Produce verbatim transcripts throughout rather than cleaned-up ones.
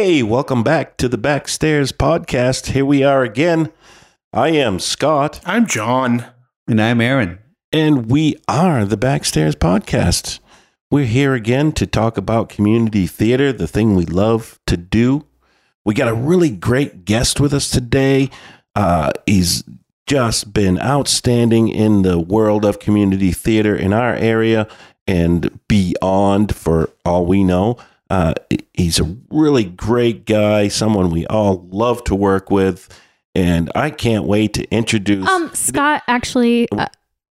Hey, welcome back to the Back Stairs Podcast. Here we are again. I am Scott. I'm John. And I'm Aaron. And we are the Back Stairs Podcast. We're here again to talk about community theater, the thing we love to do. We got a really great guest with us today. Uh, he's just been outstanding in the world of community theater in our area and beyond, for all we know. Uh, he's a really great guy, someone we all love to work with, and I can't wait to introduce... Um, Scott, actually... Uh-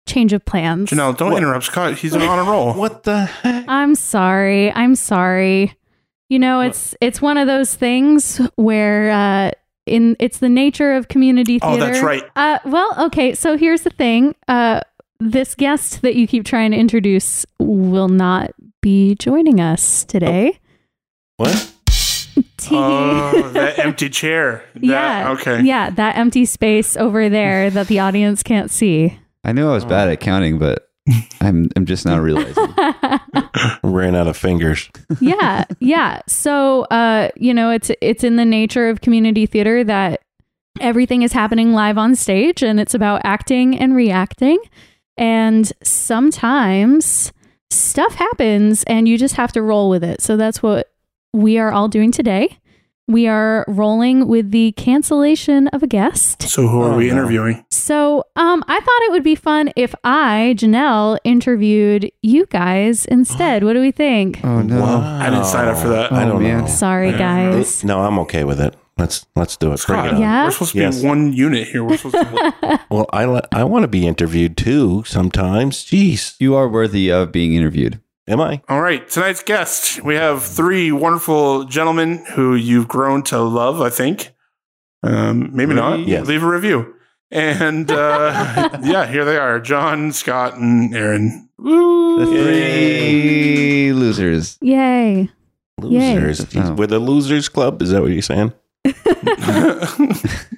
Change of plans. Janelle, don't what? interrupt Scott. He's on a roll. What the heck? I'm sorry. I'm sorry. You know, it's what? it's one of those things where uh, in it's the nature of community theater. Oh, that's right. Uh, well, okay. So here's the thing. Uh, this guest that you keep trying to introduce will not be joining us today. Oh. What? Oh, that empty chair. That, yeah. Okay. Yeah, that empty space over there that the audience can't see. I knew I was bad at counting, but I'm I'm just not realizing. Ran out of fingers. Yeah, yeah. So, uh, you know, it's it's in the nature of community theater that everything is happening live on stage, and it's about acting and reacting. And sometimes stuff happens, and you just have to roll with it. So that's what we are all doing today. We are rolling with the cancellation of a guest. So who are we interviewing? So um, I thought it would be fun if I, Janelle, interviewed you guys instead. What do we think? Oh, no. Wow. I didn't sign up for that. Oh, I don't man. know. Sorry, guys. Know. No, I'm okay with it. Let's let's do it. Scott, Bring it yeah? We're supposed to yes. be one unit here. We're supposed to Well, I, le- I want to be interviewed too sometimes. Jeez. You are worthy of being interviewed. Am I? All right. Tonight's guest, we have three wonderful gentlemen who you've grown to love, I think. Um, maybe not. Yes. Leave a review. And uh, yeah, here they are. John, Scott, and Aaron. Woo! The three Yay. losers. Yay. Losers. Yay. Oh. We're the Losers Club. Is that what you're saying?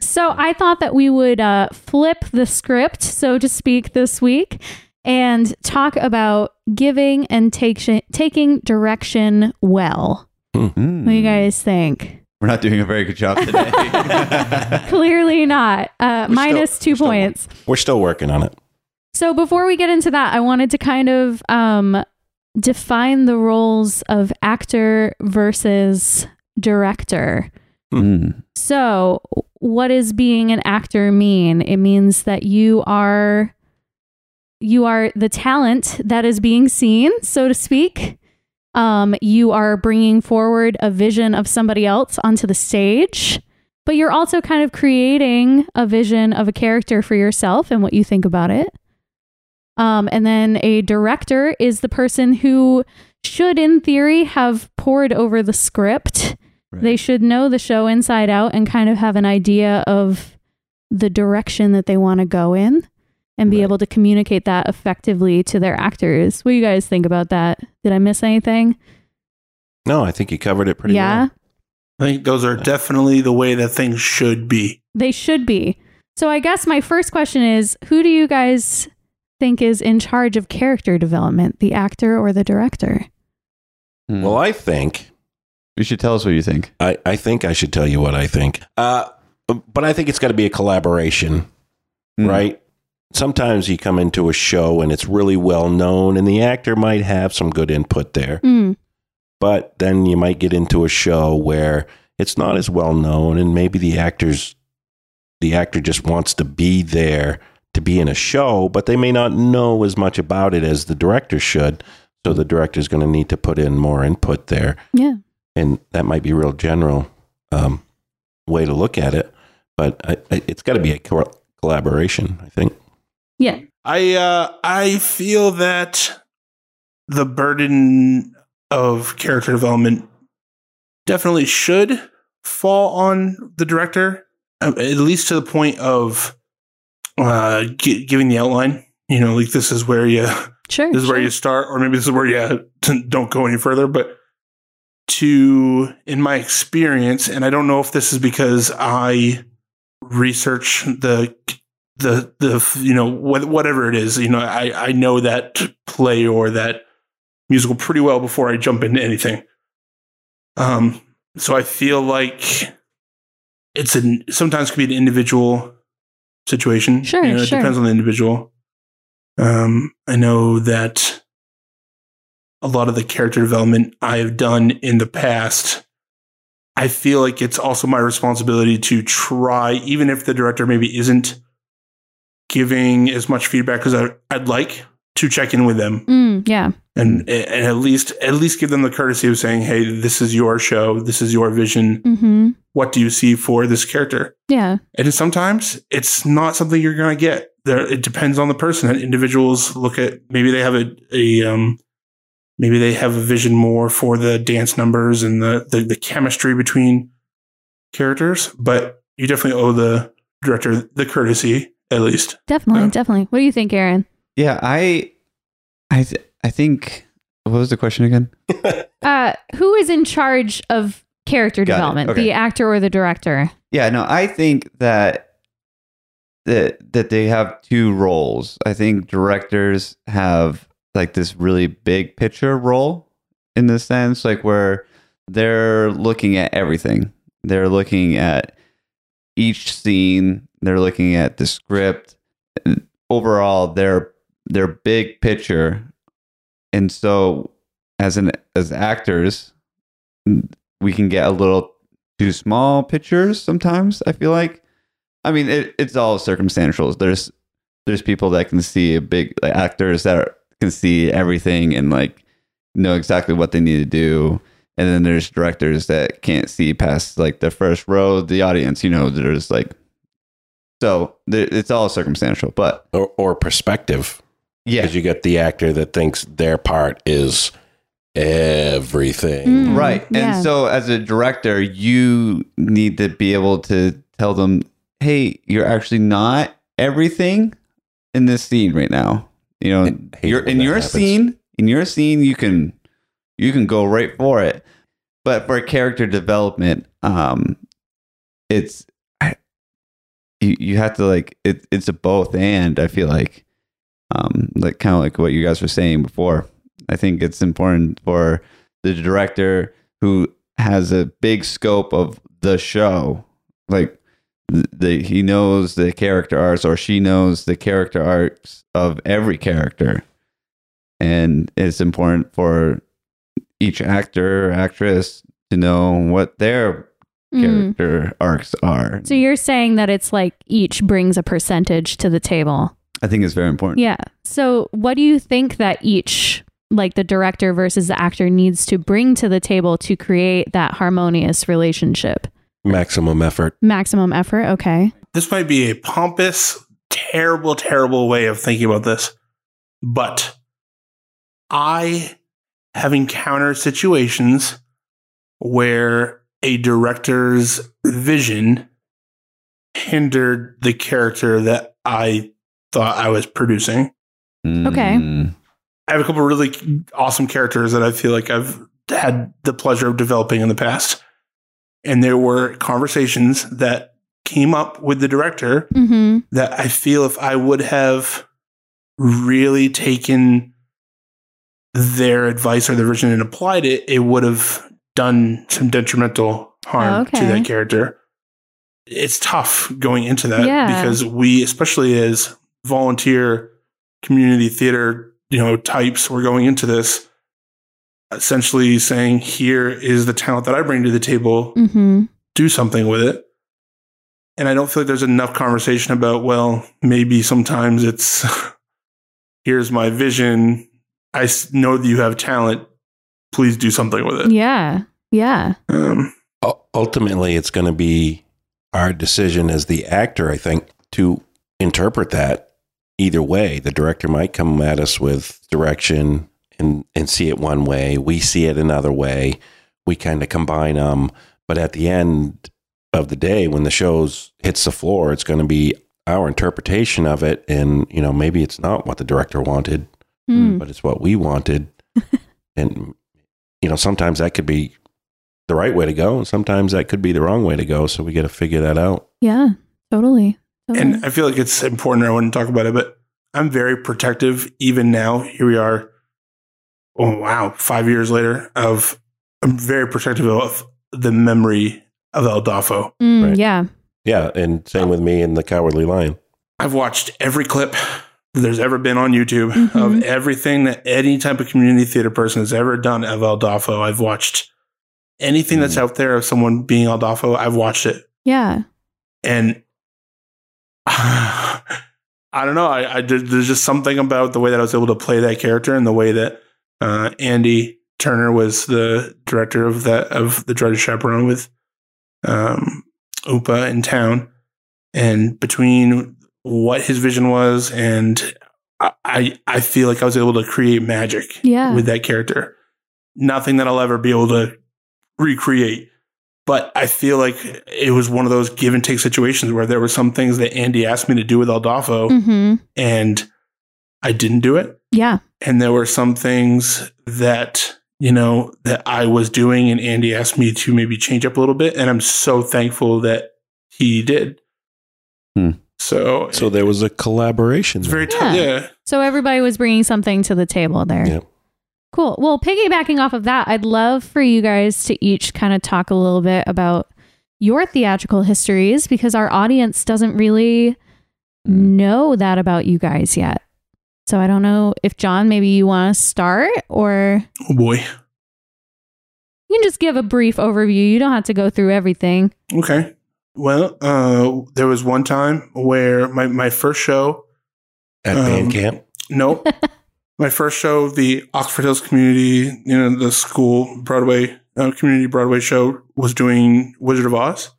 So I thought that we would uh, flip the script, so to speak, this week. And talk about giving and take sh- taking direction well. Mm-hmm. What do you guys think? We're not doing a very good job today. Clearly not. Uh, minus still, two we're points. Still, we're still working on it. So before we get into that, I wanted to kind of um, define the roles of actor versus director. Mm. So what does being an actor mean? It means that you are... You are the talent that is being seen, so to speak. Um, you are bringing forward a vision of somebody else onto the stage, but you're also kind of creating a vision of a character for yourself and what you think about it. Um, and then a director is the person who should, in theory, have pored over the script. Right. They should know the show inside out and kind of have an idea of the direction that they want to go in. And be right. able to communicate that effectively to their actors. What do you guys think about that? Did I miss anything? No, I think you covered it pretty yeah. well. I think those are definitely the way that things should be. They should be. So I guess my first question is, who do you guys think is in charge of character development? The actor or the director? Mm. Well, I think... You should tell us what you think. I, I think I should tell you what I think. Uh, but I think it's got to be a collaboration, mm. right? Sometimes you come into a show and it's really well known and the actor might have some good input there, mm. but then you might get into a show where it's not as well known and maybe the actors, the actor just wants to be there to be in a show, but they may not know as much about it as the director should. So the director is going to need to put in more input there. Yeah. And that might be a real general um, way to look at it, but I, I, it's got to be a co- collaboration, I think. Yeah, I uh, I feel that the burden of character development definitely should fall on the director, at least to the point of uh, gi- giving the outline. You know, like this is where you sure, this is sure. where you start, or maybe this is where you don't go any further. But to in my experience, and I don't know if this is because I research the. The, the you know, wh- whatever it is, you know, I, I know that play or that musical pretty well before I jump into anything. Um, So I feel like it's an sometimes can be an individual situation. Sure, you know, it sure. depends on the individual. Um, I know that a lot of the character development I have done in the past, I feel like it's also my responsibility to try, even if the director maybe isn't giving as much feedback as I, I'd like, to check in with them. Mm, yeah. And, and at least at least give them the courtesy of saying, hey, this is your show. This is your vision. Mm-hmm. What do you see for this character? Yeah. And sometimes it's not something you're going to get. There, it depends on the person. Individuals look at, maybe they have a, a um, maybe they have a vision more for the dance numbers and the, the, the chemistry between characters, but you definitely owe the director the courtesy, at least. Definitely, yeah. definitely. What do you think, Aaron? Yeah, I, I, th- I think. What was the question again? uh, who is in charge of character Got development, okay. the actor or the director? Yeah, no, I think that that that they have two roles. I think directors have like this really big picture role in the sense, like where they're looking at everything. They're looking at each scene. They're looking at the script. Overall, they're their big picture. And so as an as actors, we can get a little too small pictures sometimes, I feel like. I mean, it, it's all circumstantial. There's there's people that can see a big, like actors that are, can see everything and like know exactly what they need to do. And then there's directors that can't see past like the first row of the audience, you know, there's like, so th- it's all circumstantial, but. Or, or perspective. Yeah. Because you get the actor that thinks their part is everything. Mm, right. Yeah. And so as a director, you need to be able to tell them, hey, you're actually not everything in this scene right now. You know, you're, in your happens. scene, in your scene, you can you can go right for it. But for character development, um, it's I, you, you have to like it, it's a both and, I feel like. Um, like kind of like what you guys were saying before. I think it's important for the director who has a big scope of the show. Like the, the he knows the character arcs, or she knows the character arcs of every character, and it's important for each actor or actress to know what their mm. character arcs are. So you're saying that it's like each brings a percentage to the table. I think it's very important. Yeah. So what do you think that each, like the director versus the actor, needs to bring to the table to create that harmonious relationship? Maximum effort. Maximum effort. Okay. This might be a pompous, terrible, terrible way of thinking about this, but I have encountered situations where a director's vision hindered the character that I thought I was producing. Okay. I have a couple of really awesome characters that I feel like I've had the pleasure of developing in the past. And there were conversations that came up with the director mm-hmm. that I feel if I would have really taken their advice or their vision and applied it, it would have done some detrimental harm okay. to that character. It's tough going into that yeah. because we, especially as volunteer community theater, you know, types, we're going into this essentially saying, here is the talent that I bring to the table, mm-hmm. do something with it. And I don't feel like there's enough conversation about, well, maybe sometimes it's, here's my vision. I know that you have talent. Please do something with it. Yeah. Yeah. Um, ultimately, it's going to be our decision as the actor, I think, to interpret that either way. The director might come at us with direction and, and see it one way. We see it another way. We kind of combine them. But at the end of the day, when the show hits the floor, it's going to be our interpretation of it. And, you know, maybe it's not what the director wanted, mm. but it's what we wanted. And, you know, sometimes that could be the right way to go. And sometimes that could be the wrong way to go. So we got to figure that out. Yeah, totally. Okay. And I feel like it's important. I wouldn't talk about it, but I'm very protective. Even now, here we are. Oh, wow. Five years later of I'm very protective of the memory of Adolpho. Mm, right. Yeah. Yeah. And same with me and the Cowardly Lion. I've watched every clip there's ever been on YouTube mm-hmm. of everything that any type of community theater person has ever done of Adolpho. I've watched anything mm. that's out there of someone being Adolpho. I've watched it. Yeah. And uh, I don't know. I, I there's just something about the way that I was able to play that character and the way that uh, Andy Turner was the director of that of The Drowsy Chaperone with um, O O P A in town. And between what his vision was and I I feel like I was able to create magic yeah. with that character. Nothing that I'll ever be able to recreate. But I feel like it was one of those give and take situations where there were some things that Andy asked me to do with Adolpho mm-hmm. and I didn't do it. Yeah. And there were some things that, you know, that I was doing and Andy asked me to maybe change up a little bit. And I'm so thankful that he did. Hmm. So, so there was a collaboration. It's very t- yeah. yeah. So everybody was bringing something to the table there. Yeah. Cool. Well, piggybacking off of that, I'd love for you guys to each kind of talk a little bit about your theatrical histories because our audience doesn't really know that about you guys yet. So I don't know if John, maybe you want to start or... Oh boy. You can just give a brief overview. You don't have to go through everything. Okay. Well, uh, there was one time where my, my first show... At um, band camp? Nope. My first show, the Oxford Hills community, you know, the school Broadway, uh, community Broadway show was doing Wizard of Oz.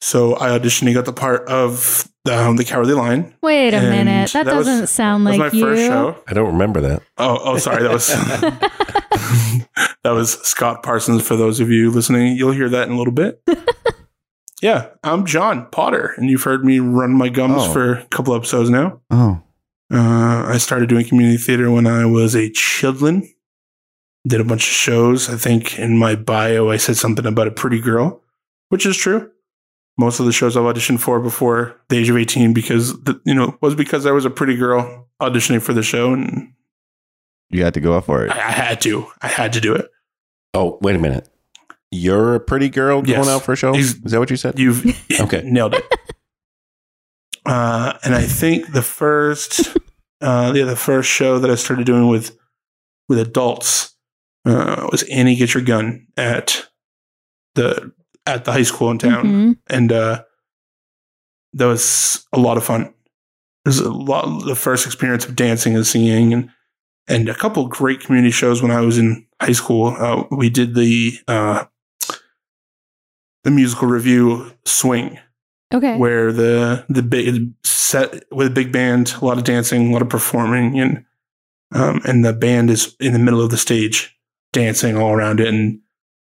So I auditioned and got the part of the, um, the Cowardly Lion. Wait a and minute. That, that doesn't was, sound that like was my you. First show. I don't remember that. Oh, oh, sorry. That was, that was Scott Parsons. For those of you listening, you'll hear that in a little bit. Yeah. I'm John Potter and you've heard me run my gums oh. for a couple episodes now. Oh. Uh, I started doing community theater when I was a children. Did a bunch of shows. I think in my bio, I said something about a pretty girl, which is true. Most of the shows I've auditioned for before the age of eighteen, because, the, you know, was because I was a pretty girl auditioning for the show. And you had to go up for it. I, I had to. I had to do it. Oh, wait a minute. You're a pretty girl going yes. out for a show? Is that what you said? You've okay. nailed it. Uh, and I think the first, uh, yeah, the first show that I started doing with, with adults, uh, was Annie Get Your Gun at the, at the high school in town. Mm-hmm. And, uh, that was a lot of fun. It was a lot, the first experience of dancing and singing and, and a couple of great community shows when I was in high school. Uh, we did the, uh, the musical review Swing. Okay. Where the the big set with a big band, a lot of dancing, a lot of performing, and um, and the band is in the middle of the stage dancing all around it, and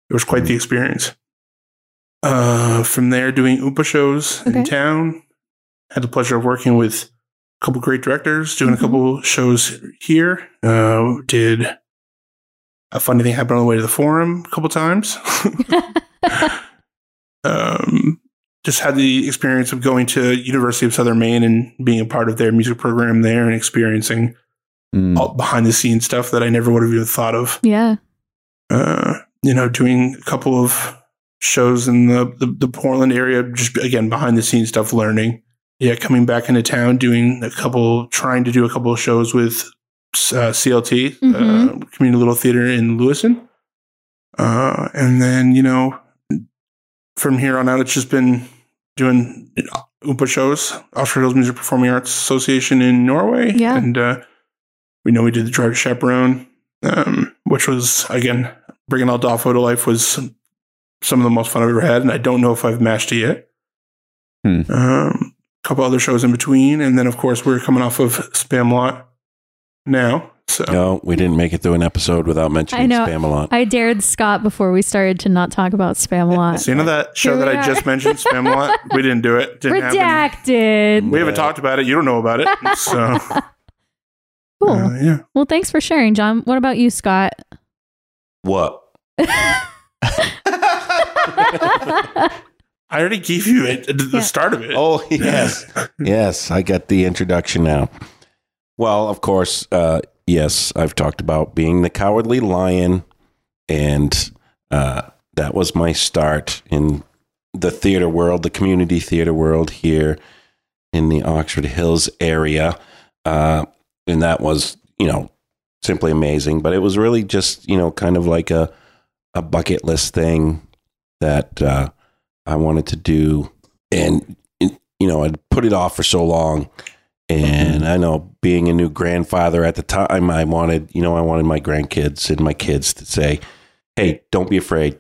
it was quite the experience. Uh, from there, doing O O P A shows okay. in town, had the pleasure of working with a couple great directors, doing mm-hmm. a couple shows here. Uh, did A Funny Thing Happened on the Way to the Forum a couple times. um. Just had the experience of going to University of Southern Maine and being a part of their music program there and experiencing mm. all behind the scenes stuff that I never would have even thought of. Yeah. Uh, you know, doing a couple of shows in the, the, the Portland area, just again, behind the scenes stuff, learning. Yeah. Coming back into town, doing a couple, trying to do a couple of shows with uh, C L T, mm-hmm. uh, Community Little Theater in Lewiston. Uh, and then, you know, from here on out, it's just been doing O O P A shows, Oxford Hills Music Performing Arts Association in Norway. Yeah. And uh, we know we did The Drowsy Chaperone, um, which was, again, bringing Adolpho to life was some, some of the most fun I've ever had. And I don't know if I've matched it yet. Hmm. Um, a couple other shows in between. And then, of course, we're coming off of Spamalot now. So. No, we didn't make it through an episode without mentioning Spamalot. I dared Scott before we started to not talk about Spamalot. So you know that show that I just mentioned, Spamalot? We didn't do it. Didn't Redacted. Happen. We yeah. haven't talked about it. You don't know about it. So. Cool. Uh, yeah. Well, thanks for sharing, John. What about you, Scott? What? I already gave you it at the yeah. start of it. Oh, yes. Yes, I got the introduction now. Well, of course, uh, yes, I've talked about being the Cowardly Lion and uh, that was my start in the theater world, the community theater world here in the Oxford Hills area. Uh, and that was, you know, simply amazing. But it was really just, you know, kind of like a, a bucket list thing that uh, I wanted to do. And, you know, I'd put it off for so long. And I know, being a new grandfather at the time, I wanted, you know, I wanted my grandkids and my kids to say, hey, don't be afraid.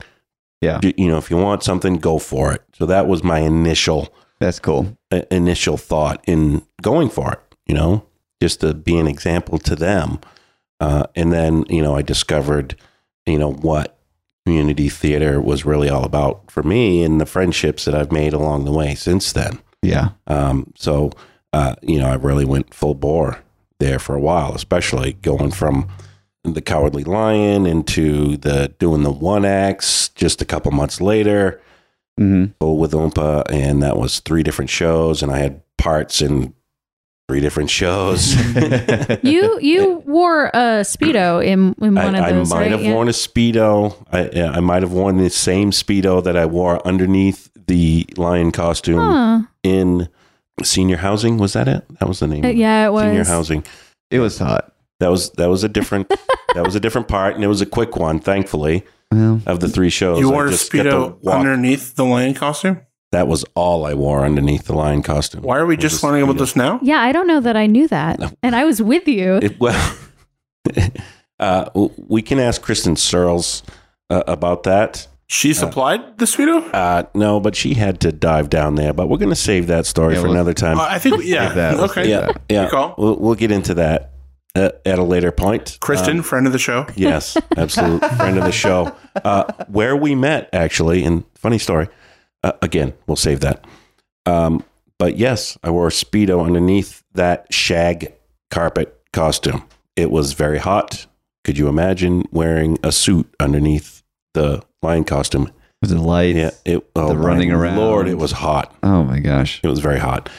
Yeah. You know, if you want something, go for it. So that was my initial. That's cool. Uh, initial thought in going for it, you know, just to be an example to them. Uh, and then, you know, I discovered, you know, what community theater was really all about for me and the friendships that I've made along the way since then. Yeah. Um, so, uh, you know, I really went full bore there for a while, especially going from the Cowardly Lion into the doing the one acts just a couple months later, mm-hmm. with OOPA, and that was three different shows, and I had parts in three different shows. you you wore a Speedo in, in one I, of those, I might right? have yeah. worn a Speedo. I, I might have worn the same Speedo that I wore underneath the lion costume huh. in senior housing. Was that it? That was the name. Uh, yeah, it was. Senior housing. It was hot. That was that was a different that was a different part, and it was a quick one, thankfully. Well, of the three shows, you wore a Speedo underneath the lion costume. That was all I wore underneath the lion costume. Why are we just learning about this now? Yeah, I don't know that I knew that, no. and I was with you. It, well, uh, we can ask Kristen Searles uh, about that. She supplied uh, the Speedo? Uh, no, but she had to dive down there. But we're going to save that story yeah, for we'll, another time. Uh, I think, yeah, that, okay, yeah, yeah. Call. We'll, we'll get into that. At a later point. Kristen, um, friend of the show. Yes, absolute friend of the show. Uh, where we met, actually, and funny story. Uh, again, we'll save that. Um, but yes, I wore a Speedo underneath that shag carpet costume. It was very hot. Could you imagine wearing a suit underneath the lion costume? With the lights, yeah, it, oh, the running around. Lord, it was hot. Oh my gosh. It was very hot.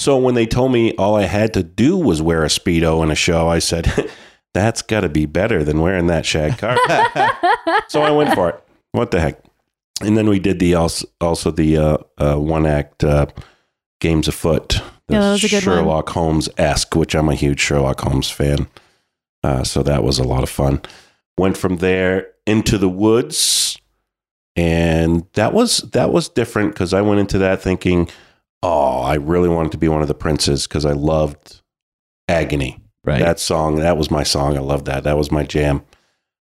So when they told me all I had to do was wear a Speedo in a show, I said, that's got to be better than wearing that shag carpet. So I went for it. What the heck? And then we did the also, also the uh, uh, one-act uh, Games Afoot, the yeah, that was a good Sherlock one. Holmes-esque, which I'm a huge Sherlock Holmes fan. Uh, so that was a lot of fun. Went from there into the woods, and that was, that was different because I went into that thinking, oh, I really wanted to be one of the princes because I loved Agony. Right. That song, that was my song. I loved that. That was my jam.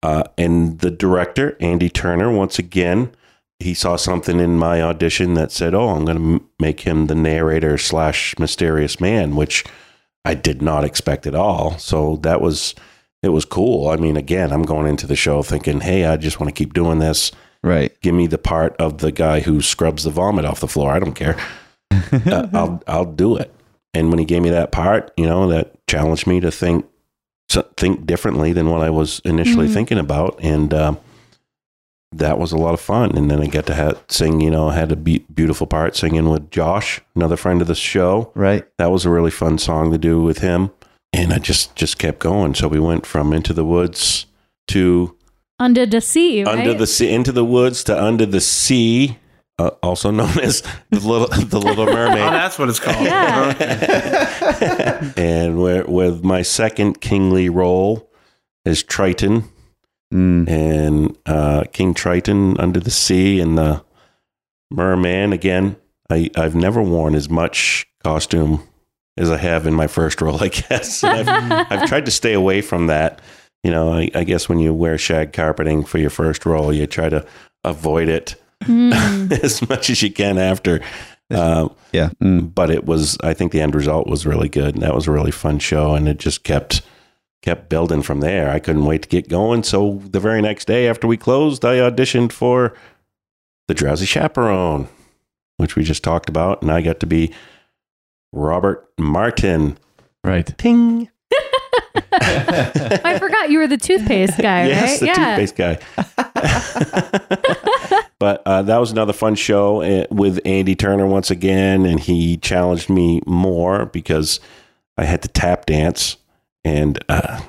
Uh, and the director, Andy Turner, once again, he saw something in my audition that said, oh, I'm going to m- make him the narrator slash mysterious man, which I did not expect at all. So that was, it was cool. I mean, again, I'm going into the show thinking, hey, I just want to keep doing this. Right. Give me the part of the guy who scrubs the vomit off the floor. I don't care. uh, I'll I'll do it. And when he gave me that part, you know, that challenged me to think to think differently than what I was initially mm-hmm. thinking about, and um, that was a lot of fun. And then I got to ha- sing. You know, I had a be- beautiful part singing with Josh, another friend of the show. Right. That was a really fun song to do with him, and I just just kept going. So we went from Into the Woods to Under the Sea. Right? Under the Sea, Into the Woods to Under the Sea. Uh, also known as the little, the Little Mermaid. Oh, that's what it's called. Yeah. And we're, with my second kingly role is Triton, mm. and uh, King Triton under the sea, and the merman. Again, I, I've never worn as much costume as I have in my first role, I guess. I've, I've tried to stay away from that. You know, I, I guess when you wear shag carpeting for your first role, you try to avoid it. Mm. as much as you can after uh, yeah mm. but it was I think the end result was really good, and that was a really fun show, and it just kept kept building from there. I couldn't wait to get going. So the very next day after we closed, I auditioned for The Drowsy Chaperone, which we just talked about, and I got to be Robert Martin. Right. Ping. I forgot you were the toothpaste guy. Yes, right? the yeah. toothpaste guy. But uh, that was another fun show with Andy Turner once again, and he challenged me more because I had to tap dance, and uh,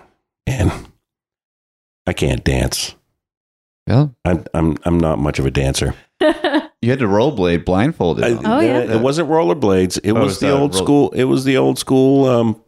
and I can't dance. Yeah. I'm I'm I'm not much of a dancer. You had to rollerblade blindfolded. I, oh yeah. It, it wasn't rollerblades. It, oh, was the old roll- school it was the old school um,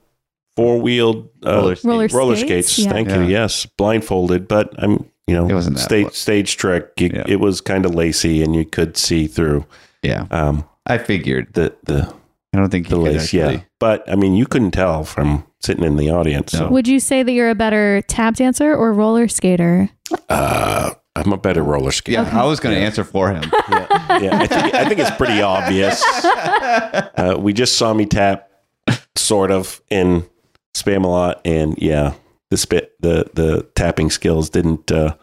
four-wheeled uh, roller, skate. roller, roller skates. skates. Yeah. Thank yeah. you. Yes, blindfolded, but I'm, you know, it wasn't that stage, stage trick. You, yeah. It was kind of lacy and you could see through. Yeah. Um, I figured the the I don't think the you lace, could actually. Yeah. But I mean, you couldn't tell from sitting in the audience. No. So. Would you say that you're a better tap dancer or roller skater? Uh, I'm a better roller skater. Yeah, okay. I was going to yeah. answer for him. yeah, yeah. I, think, I think it's pretty obvious. Uh, we just saw me tap, sort of, in Spamalot, and yeah, the spit, the the tapping skills didn't uh,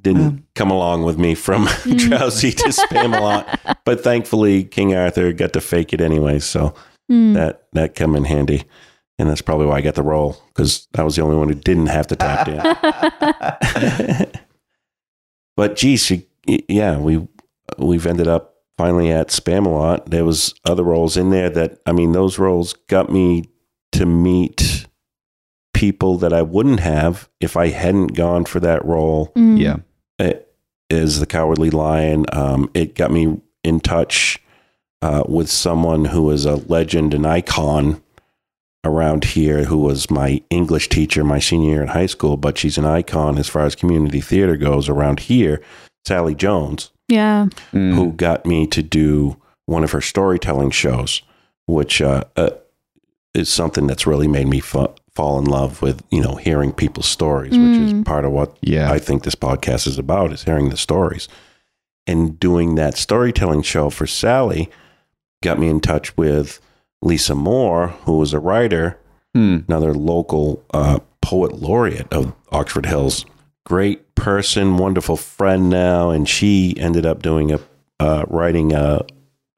didn't um, come along with me from Drowsy to Spamalot. But thankfully, King Arthur got to fake it anyway, so mm. that that come in handy. And that's probably why I got the role, because I was the only one who didn't have to tap dance. But geez, you, yeah, we we've ended up finally at Spamalot. There was other roles in there that, I mean, those roles got me to meet people that I wouldn't have if I hadn't gone for that role. Mm. Yeah, it is the Cowardly Lion. Um, it got me in touch uh, with someone who is a legend, an icon around here, who was my English teacher my senior year in high school, but she's an icon as far as community theater goes around here, Sally Jones. Yeah. Mm. Who got me to do one of her storytelling shows, which uh, uh, is something that's really made me fa- fall in love with, you know, hearing people's stories, mm. which is part of what yeah. I think this podcast is about, is hearing the stories. And doing that storytelling show for Sally got me in touch with Lisa Moore, who was a writer, hmm. another local uh, poet laureate of Oxford Hills. Great person, wonderful friend now, and she ended up doing a uh, writing a,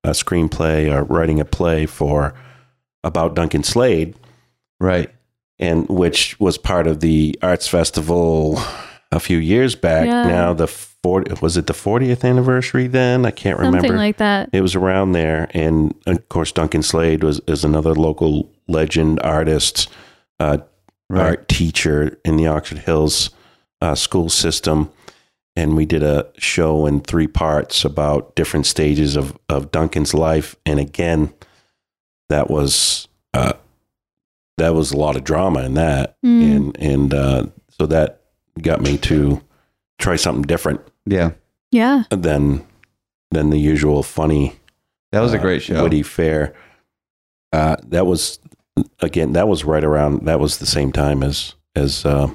a screenplay or writing a play for about Duncan Slade, right? And which was part of the Arts Festival a few years back. Yeah. Now the forty was it the fortieth anniversary then? I can't Something remember. Something like that. It was around there. And of course, Duncan Slade was is another local legend artist, uh, right. art teacher in the Oxford Hills uh, school system. And we did a show in three parts about different stages of, of Duncan's life. And again, that was uh, that was a lot of drama in that. Mm. And, and uh, so that got me to try something different. Yeah. Yeah. Than, than the usual funny. That was uh, a great show. Witty fair. Uh, that was, again, that was right around, that was the same time as, as uh,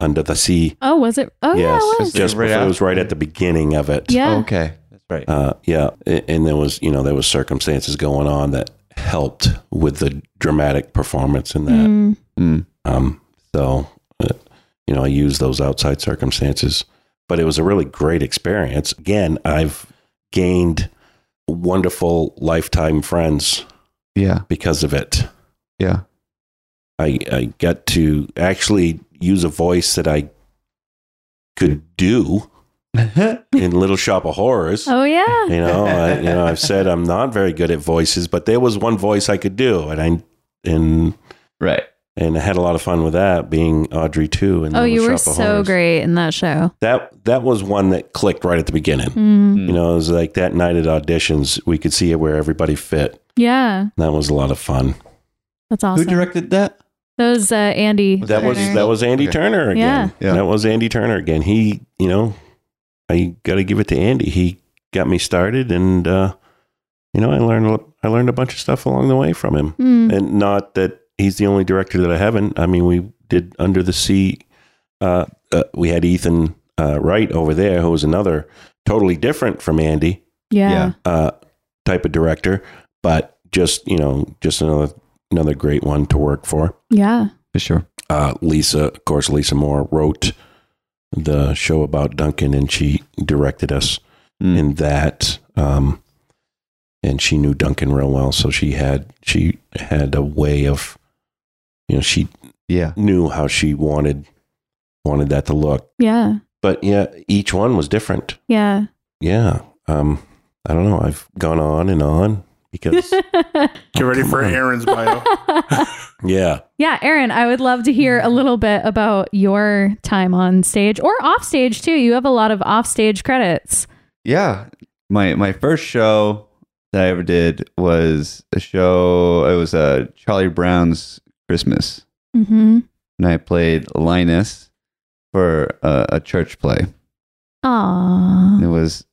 Under the Sea. Oh, was it? Oh, yes. Yeah, it was. Just right before, it was right at the beginning of it. Yeah. Oh, okay. That's right. Uh, yeah. And there was, you know, there was circumstances going on that helped with the dramatic performance in that. Mm. Mm. Um. So, uh, you know, I use those outside circumstances, but it was a really great experience. Again, I've gained wonderful lifetime friends. Yeah. Because of it. Yeah. I, I got to actually use a voice that I could do in Little Shop of Horrors. Oh yeah. You know, I, you know, I've said I'm not very good at voices, but there was one voice I could do, and I, and right. And I had a lot of fun with that, being Audrey too. And oh, you were so great in that show. That that was one that clicked right at the beginning. Mm. You know, it was like that night at auditions, we could see where everybody fit. Yeah, and that was a lot of fun. That's awesome. Who directed that? That was uh, Andy. That Turner. was that was Andy okay. Turner again. Yeah. yeah, that was Andy Turner again. He, you know, I got to give it to Andy. He got me started, and uh, you know, I learned I learned a bunch of stuff along the way from him, mm. and not that. He's the only director that I haven't. I mean, we did Under the Sea. Uh, uh, we had Ethan uh, Wright over there, who was another totally different from Andy. Yeah. Uh, type of director, but just, you know, just another another great one to work for. Yeah. For sure. Uh, Lisa, of course, Lisa Moore wrote the show about Duncan, and she directed us mm. in that. Um, and she knew Duncan real well, so she had she had a way of. You know, she yeah. knew how she wanted wanted that to look. Yeah. But yeah, each one was different. Yeah. Yeah. Um, I don't know. I've gone on and on because. Get oh, ready for on. Aaron's bio. Yeah. Yeah. Aaron, I would love to hear a little bit about your time on stage or off stage too. You have a lot of off stage credits. Yeah. My, my first show that I ever did was a show. It was a Charlie Brown's Christmas. Mm-hmm. And I played Linus for a, a church play. Aww. It was,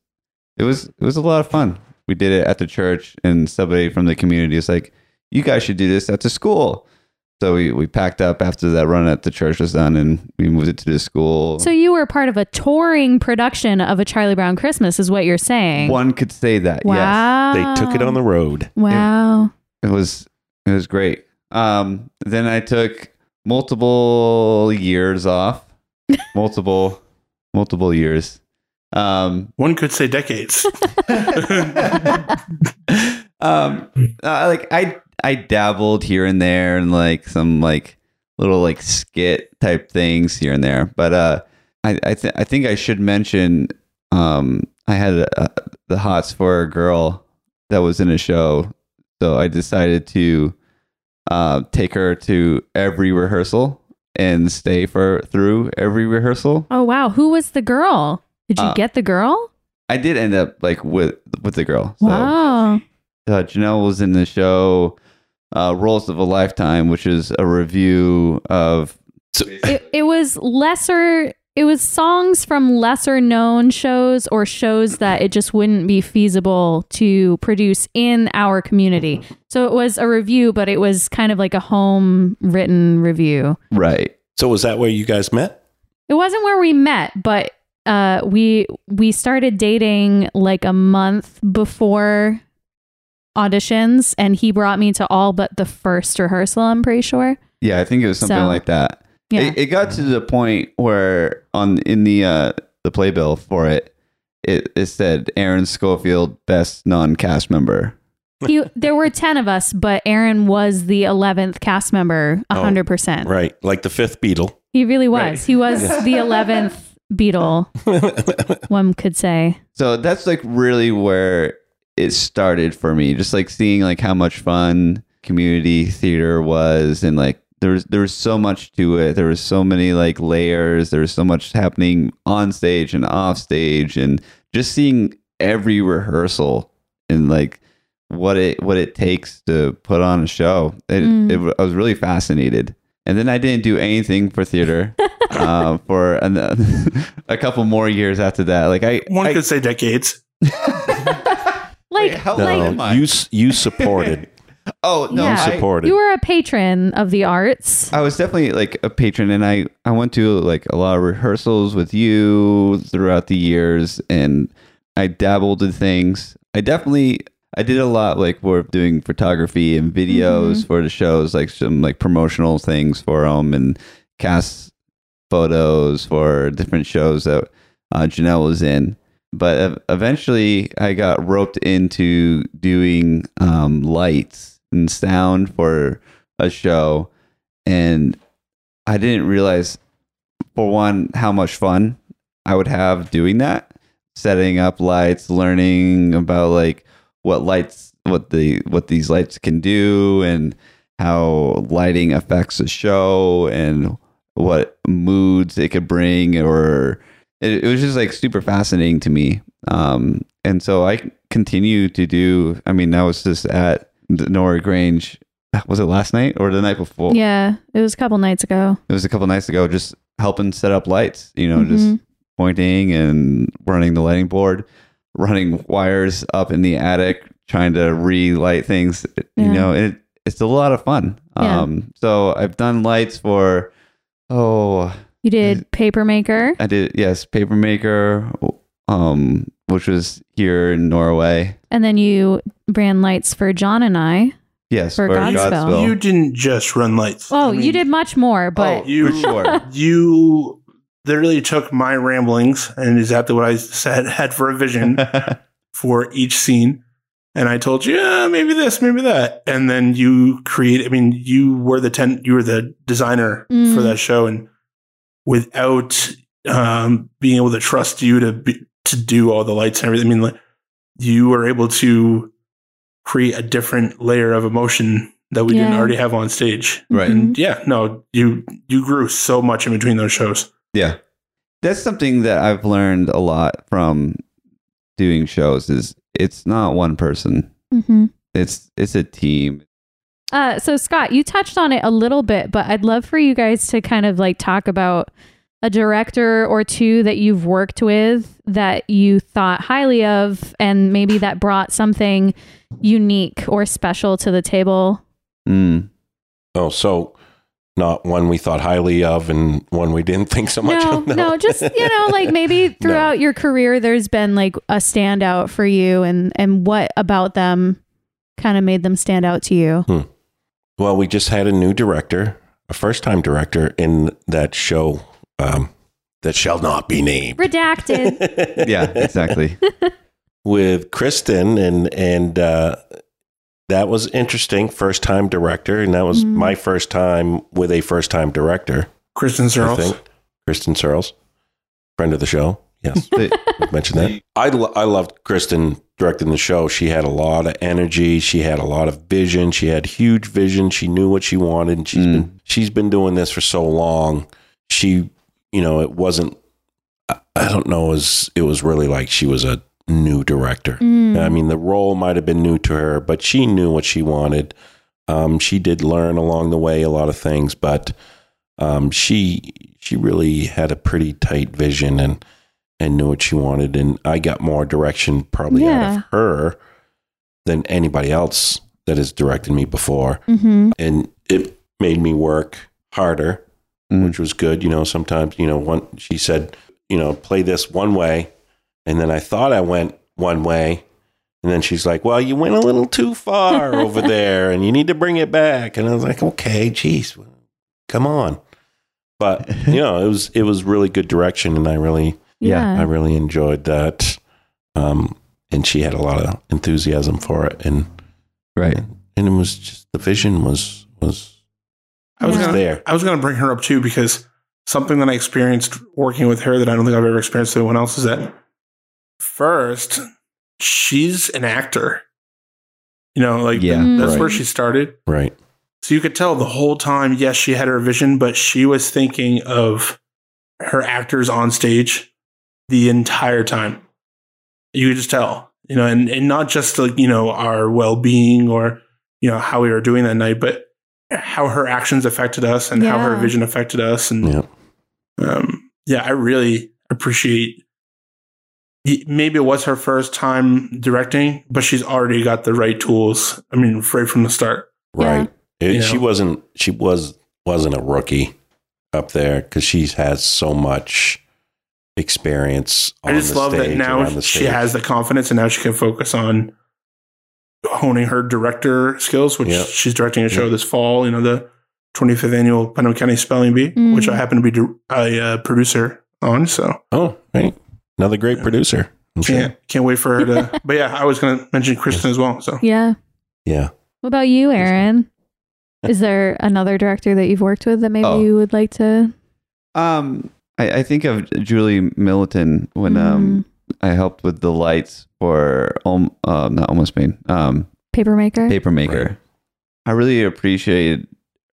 it was, it was a lot of fun. We did it at the church, and somebody from the community was like, you guys should do this at the school. So we, we packed up after that run at the church was done, and we moved it to the school. So you were part of a touring production of A Charlie Brown Christmas is what you're saying. One could say that. Wow. Yes. They took it on the road. Wow. It, it was, it was great. Um, then I took multiple years off, multiple, multiple years. Um, One could say decades. um, uh, like I, I dabbled here and there and like some like little like skit type things here and there. But uh, I, I, th- I think I should mention um, I had a, a, the hots for a girl that was in a show. So I decided to uh, take her to every rehearsal and stay for through every rehearsal. Oh, wow. Who was the girl? Did you uh, get the girl? I did end up like with, with the girl. So, wow. Uh, Janelle was in the show uh, Roles of a Lifetime, which is a review of... It, it was lesser... It was songs from lesser known shows or shows that it just wouldn't be feasible to produce in our community. So it was a review, but it was kind of like a home written review. Right. So was that where you guys met? It wasn't where we met, but uh, we we started dating like a month before auditions, and he brought me to all but the first rehearsal, I'm pretty sure. Yeah, I think it was something so, like that. Yeah. It, it got to the point where on in the uh, the playbill for it, it, it said Aaron Schofield, best non-cast member. He, there were ten of us, but Aaron was the eleventh cast member, one hundred percent. Oh, right. Like the fifth Beatle. He really was. Right. He was the eleventh Beatle, one could say. So that's like really where it started for me. Just like seeing like how much fun community theater was, and like There was, there was so much to it. There was so many like layers. There was so much happening on stage and off stage, and just seeing every rehearsal and like what it what it takes to put on a show. It, mm. it, I was really fascinated. And then I didn't do anything for theater uh, for an, a couple more years after that. Like I, one I, could say decades. like how no, like, no, you you supported. Oh, no, yeah, supported. I, you were a patron of the arts. I was definitely like a patron, and I, I went to like a lot of rehearsals with you throughout the years, and I dabbled in things. I definitely, I did a lot like we're doing photography and videos mm-hmm. for the shows, like some like promotional things for them and cast photos for different shows that uh, Janelle was in. But eventually I got roped into doing um, lights and sound for a show, and I didn't realize, for one, how much fun I would have doing that, setting up lights, learning about like what lights what the what these lights can do and how lighting affects a show and what moods it could bring, or it, it was just like super fascinating to me, um and so I continue to do. I mean, I was just at Nora Grange, was it last night or the night before? Yeah, it was a couple nights ago. It was a couple nights ago, just helping set up lights, you know, mm-hmm. just pointing and running the lighting board, running wires up in the attic, trying to relight things. Yeah. You know, it it's a lot of fun. Yeah. Um, so I've done lights for, oh. You did Papermaker? I did, yes, Papermaker, um, which was here in Norway. And then you ran lights for John and I. Yes, for, for Godspell. Godspell. You didn't just run lights. Oh, I mean, you did much more, but oh, you for sure. You literally took my ramblings and exactly what I said had for a vision for each scene, and I told you, yeah, maybe this, maybe that, and then you create. I mean, you were the ten, you were the designer mm. for that show, and without um, being able to trust you to be, to do all the lights and everything, I mean, like, you were able to create a different layer of emotion that we yeah. didn't already have on stage. Right. And yeah, no, you you grew so much in between those shows. Yeah. That's something that I've learned a lot from doing shows is it's not one person. Mm-hmm. It's it's a team. Uh, so, Scott, you touched on it a little bit, but I'd love for you guys to kind of like talk about a director or two that you've worked with that you thought highly of and maybe that brought something unique or special to the table. Mm. Oh, so not one we thought highly of and one we didn't think so much no, of. No. no, just, you know, like maybe throughout no. your career, there's been like a standout for you and, and what about them kind of made them stand out to you? Hmm. Well, we just had a new director, a first-time director in that show um, that shall not be named. Redacted. Yeah, exactly. With Kristen, and and uh, that was interesting. First-time director, and that was mm. my first time with a first-time director. Kristen Searles. Kristen Searles, friend of the show. Yes, we've mentioned that. I lo- I loved Kristen directing the show. She had a lot of energy. She had a lot of vision. She had huge vision. She knew what she wanted. And she's mm. been she's been doing this for so long. She, you know, it wasn't. I, I don't know. It was, it was really like she was a new director. Mm. I mean, the role might have been new to her, but she knew what she wanted. Um, she did learn along the way a lot of things, but um, she she really had a pretty tight vision and. And knew what she wanted, and I got more direction probably yeah. out of her than anybody else that has directed me before. Mm-hmm. And it made me work harder, mm. which was good. You know, sometimes, you know, one, she said, you know, play this one way, and then I thought I went one way, and then she's like, well, you went a little too far over there, and you need to bring it back. And I was like, okay, geez, come on. But you know, it was it was really good direction, and I really. Yeah. I really enjoyed that. Um, and she had a lot of enthusiasm for it. And right. And, and it was just, the vision was, was, I was, was gonna, there. I was going to bring her up too, because something that I experienced working with her that I don't think I've ever experienced with anyone else is that first, she's an actor. You know, like yeah, the, that's right. where she started. Right. So you could tell the whole time, yes, she had her vision, but she was thinking of her actors on stage. The entire time, you could just tell, you know, and, and not just like, you know, our well-being or, you know, how we were doing that night, but how her actions affected us and yeah. how her vision affected us. And yeah. Um, yeah, I really appreciate, maybe it was her first time directing, but she's already got the right tools. I mean, right from the start. Right. Yeah. It, she know? wasn't, she was, wasn't a rookie up there because she has so much experience on I just the love stage that now she has the confidence and now she can focus on honing her director skills, which yep. she's directing a show yep. this fall, you know, the twenty-fifth annual Putnam County Spelling Bee, mm. which I happen to be a uh, producer on. So oh right, another great yeah. producer. I'm sure. can't, can't wait for her to but yeah, I was going to mention Kristen as well. So yeah yeah what about you, Aaron? Is there another director that you've worked with that maybe oh. you would like to um I, I think of Julie Milliton when mm-hmm. um, I helped with the lights for um, uh, not Almost Maine. Um, Papermaker. Papermaker. Right. I really appreciated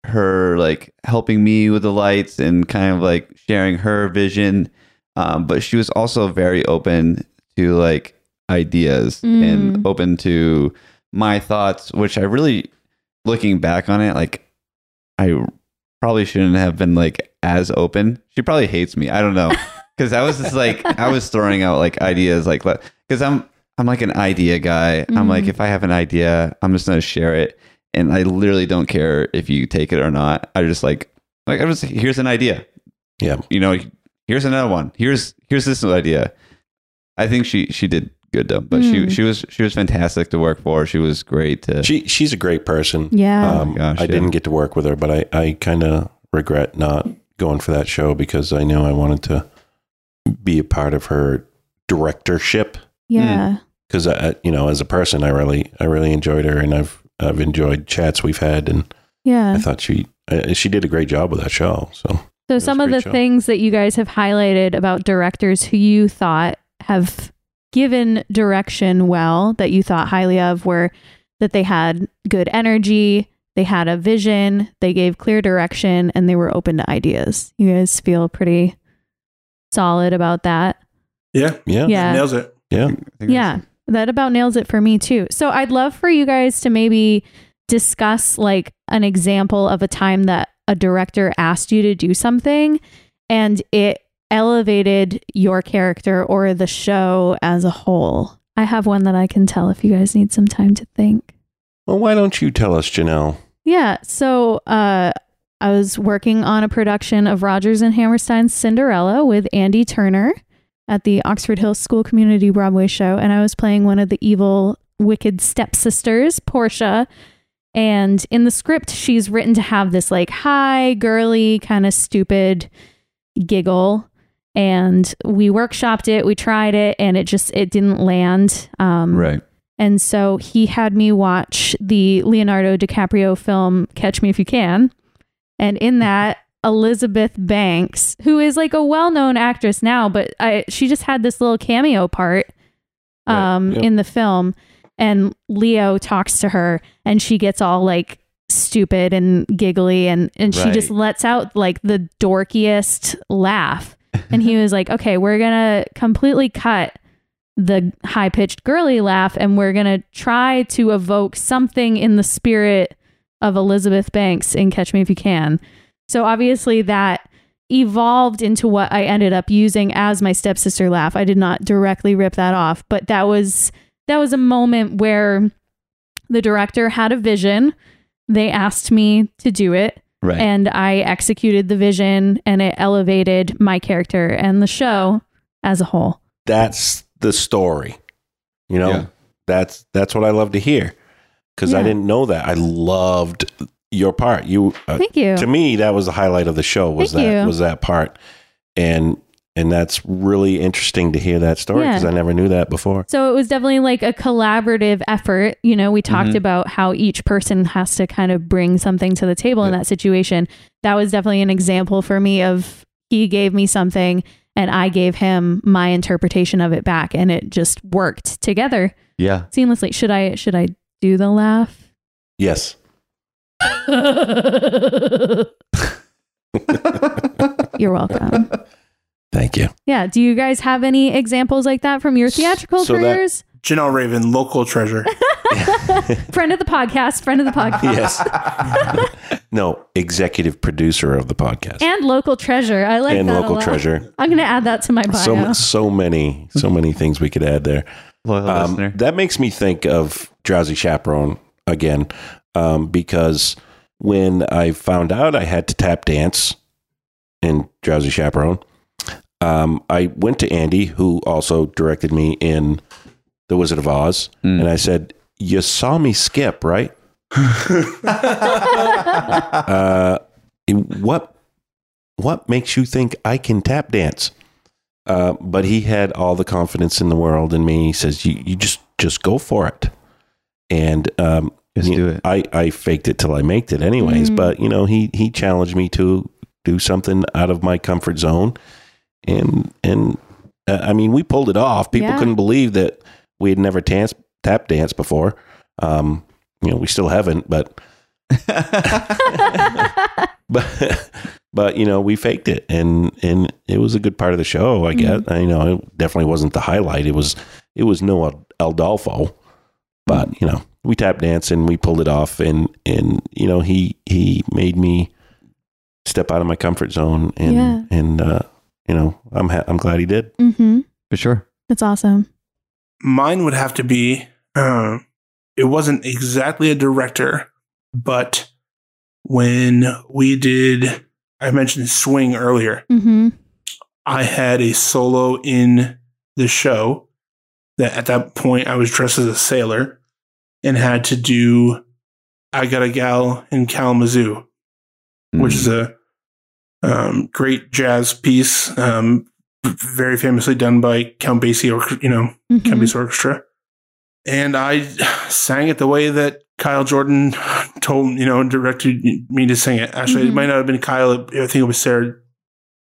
her like helping me with the lights and kind of like sharing her vision. Um, but she was also very open to like ideas mm. and open to my thoughts, which I really, looking back on it, like I probably shouldn't have been like as open. She probably hates me. I don't know, because I was just like I was throwing out like ideas, like because I'm I'm like an idea guy. Mm. I'm like, if I have an idea, I'm just gonna share it, and I literally don't care if you take it or not. I just like like I'm just here's an idea. Yeah, you know, here's another one. Here's here's this idea. I think she she did good though, but mm. she she was she was fantastic to work for. She was great to she she's a great person. Yeah, um, oh gosh, I yeah. didn't get to work with her, but I I kind of regret not going for that show because I knew I wanted to be a part of her directorship. Yeah, because I you know as a person I really I really enjoyed her, and I've I've enjoyed chats we've had, and yeah, I thought she she did a great job with that show. So so some of the show. things that you guys have highlighted about directors who you thought have given direction well, that you thought highly of, were that they had good energy, They had a vision, they gave clear direction, and they were open to ideas. You guys feel pretty solid about that? Yeah. Yeah. Yeah. Nails it. Yeah. Yeah. That about nails it for me too. So I'd love for you guys to maybe discuss like an example of a time that a director asked you to do something and it elevated your character or the show as a whole. I have one that I can tell if you guys need some time to think. Well, why don't you tell us, Janelle? Yeah. So uh, I was working on a production of Rodgers and Hammerstein's Cinderella with Andy Turner at the Oxford Hills School Community Broadway show. And I was playing one of the evil, wicked stepsisters, Portia. And in the script, she's written to have this like high, girly, kind of stupid giggle. And we workshopped it, we tried it, and it just, it didn't land. Um, right. And so he had me watch the Leonardo DiCaprio film, Catch Me If You Can. And in that, Elizabeth Banks, who is like a well-known actress now, but I, she just had this little cameo part um, right. yep. in the film. And Leo talks to her and she gets all like stupid and giggly and, and right. she just lets out like the dorkiest laugh. And he was like, okay, we're going to completely cut the high-pitched girly laugh and we're going to try to evoke something in the spirit of Elizabeth Banks in Catch Me If You Can. So obviously that evolved into what I ended up using as my stepsister laugh. I did not directly rip that off, but that was that was a moment where the director had a vision. They asked me to do it. Right. And I executed the vision and it elevated my character and the show as a whole. That's the story. You know, yeah. that's that's what I love to hear because yeah. I didn't know that. I loved your part. You, uh, Thank you. To me, that was the highlight of the show was Thank that you. was that part. And and that's really interesting to hear that story because yeah. I never knew that before. So it was definitely like a collaborative effort. You know, we talked mm-hmm. about how each person has to kind of bring something to the table yep. in that situation. That was definitely an example for me of he gave me something and I gave him my interpretation of it back and it just worked together. Yeah. Seamlessly. Should I, should I do the laugh? Yes. You're welcome. Thank you. Yeah. Do you guys have any examples like that from your theatrical so careers? That, Janelle Raven, local treasure. Friend of the podcast. Friend of the podcast. Yes. No, executive producer of the podcast. And local treasure. I like and that And local a lot. treasure. I'm going to add that to my bio. So, so many, so many things we could add there. Loyal um, listener. That makes me think of Drowsy Chaperone again, um, because when I found out I had to tap dance in Drowsy Chaperone, Um, I went to Andy, who also directed me in The Wizard of Oz, mm. and I said, you saw me skip, right? uh, what what makes you think I can tap dance? Uh, but he had all the confidence in the world in me. He says, you, you just, just go for it. And um, just do it. I, I faked it till I made it anyways, mm. but you know, he, he challenged me to do something out of my comfort zone. And, and uh, I mean, we pulled it off. People yeah. couldn't believe that we had never tans- tap danced before. Um, you know, we still haven't, but, but, but, you know, we faked it and, and it was a good part of the show, I guess. Mm-hmm. I, you know, it definitely wasn't the highlight. It was, it was no Adolpho, but mm-hmm. you know, we tap danced and we pulled it off and, and, you know, he, he made me step out of my comfort zone and, yeah. and, uh, you know, I'm ha- I'm glad he did. Mm-hmm. For sure. That's awesome. Mine would have to be, uh, it wasn't exactly a director, but when we did, I mentioned Swing earlier. Mm-hmm. I had a solo in the show that at that point I was dressed as a sailor and had to do I Got a Gal in Kalamazoo, mm. which is a Um, great jazz piece, um, very famously done by Count Basie, or, you know, mm-hmm. Count Basie Orchestra. And I sang it the way that Kyle Jordan told, you know, directed me to sing it. Actually, mm-hmm. it might not have been Kyle. I think it was Sarah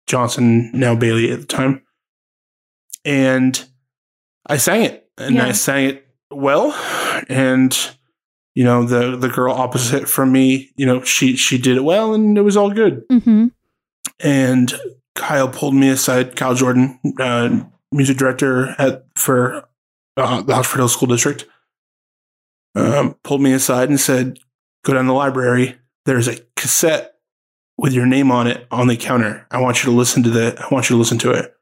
Johnson, now Bailey, at the time. And I sang it and yeah. I sang it well. And you know, the the girl opposite from me, you know, she she did it well and it was all good. Mm-hmm. And Kyle pulled me aside, Kyle Jordan, uh, music director at for uh, the Oxford Hill School District, um, pulled me aside and said, go down to the library. There's a cassette with your name on it on the counter. I want you to listen to the. I want you to listen to it.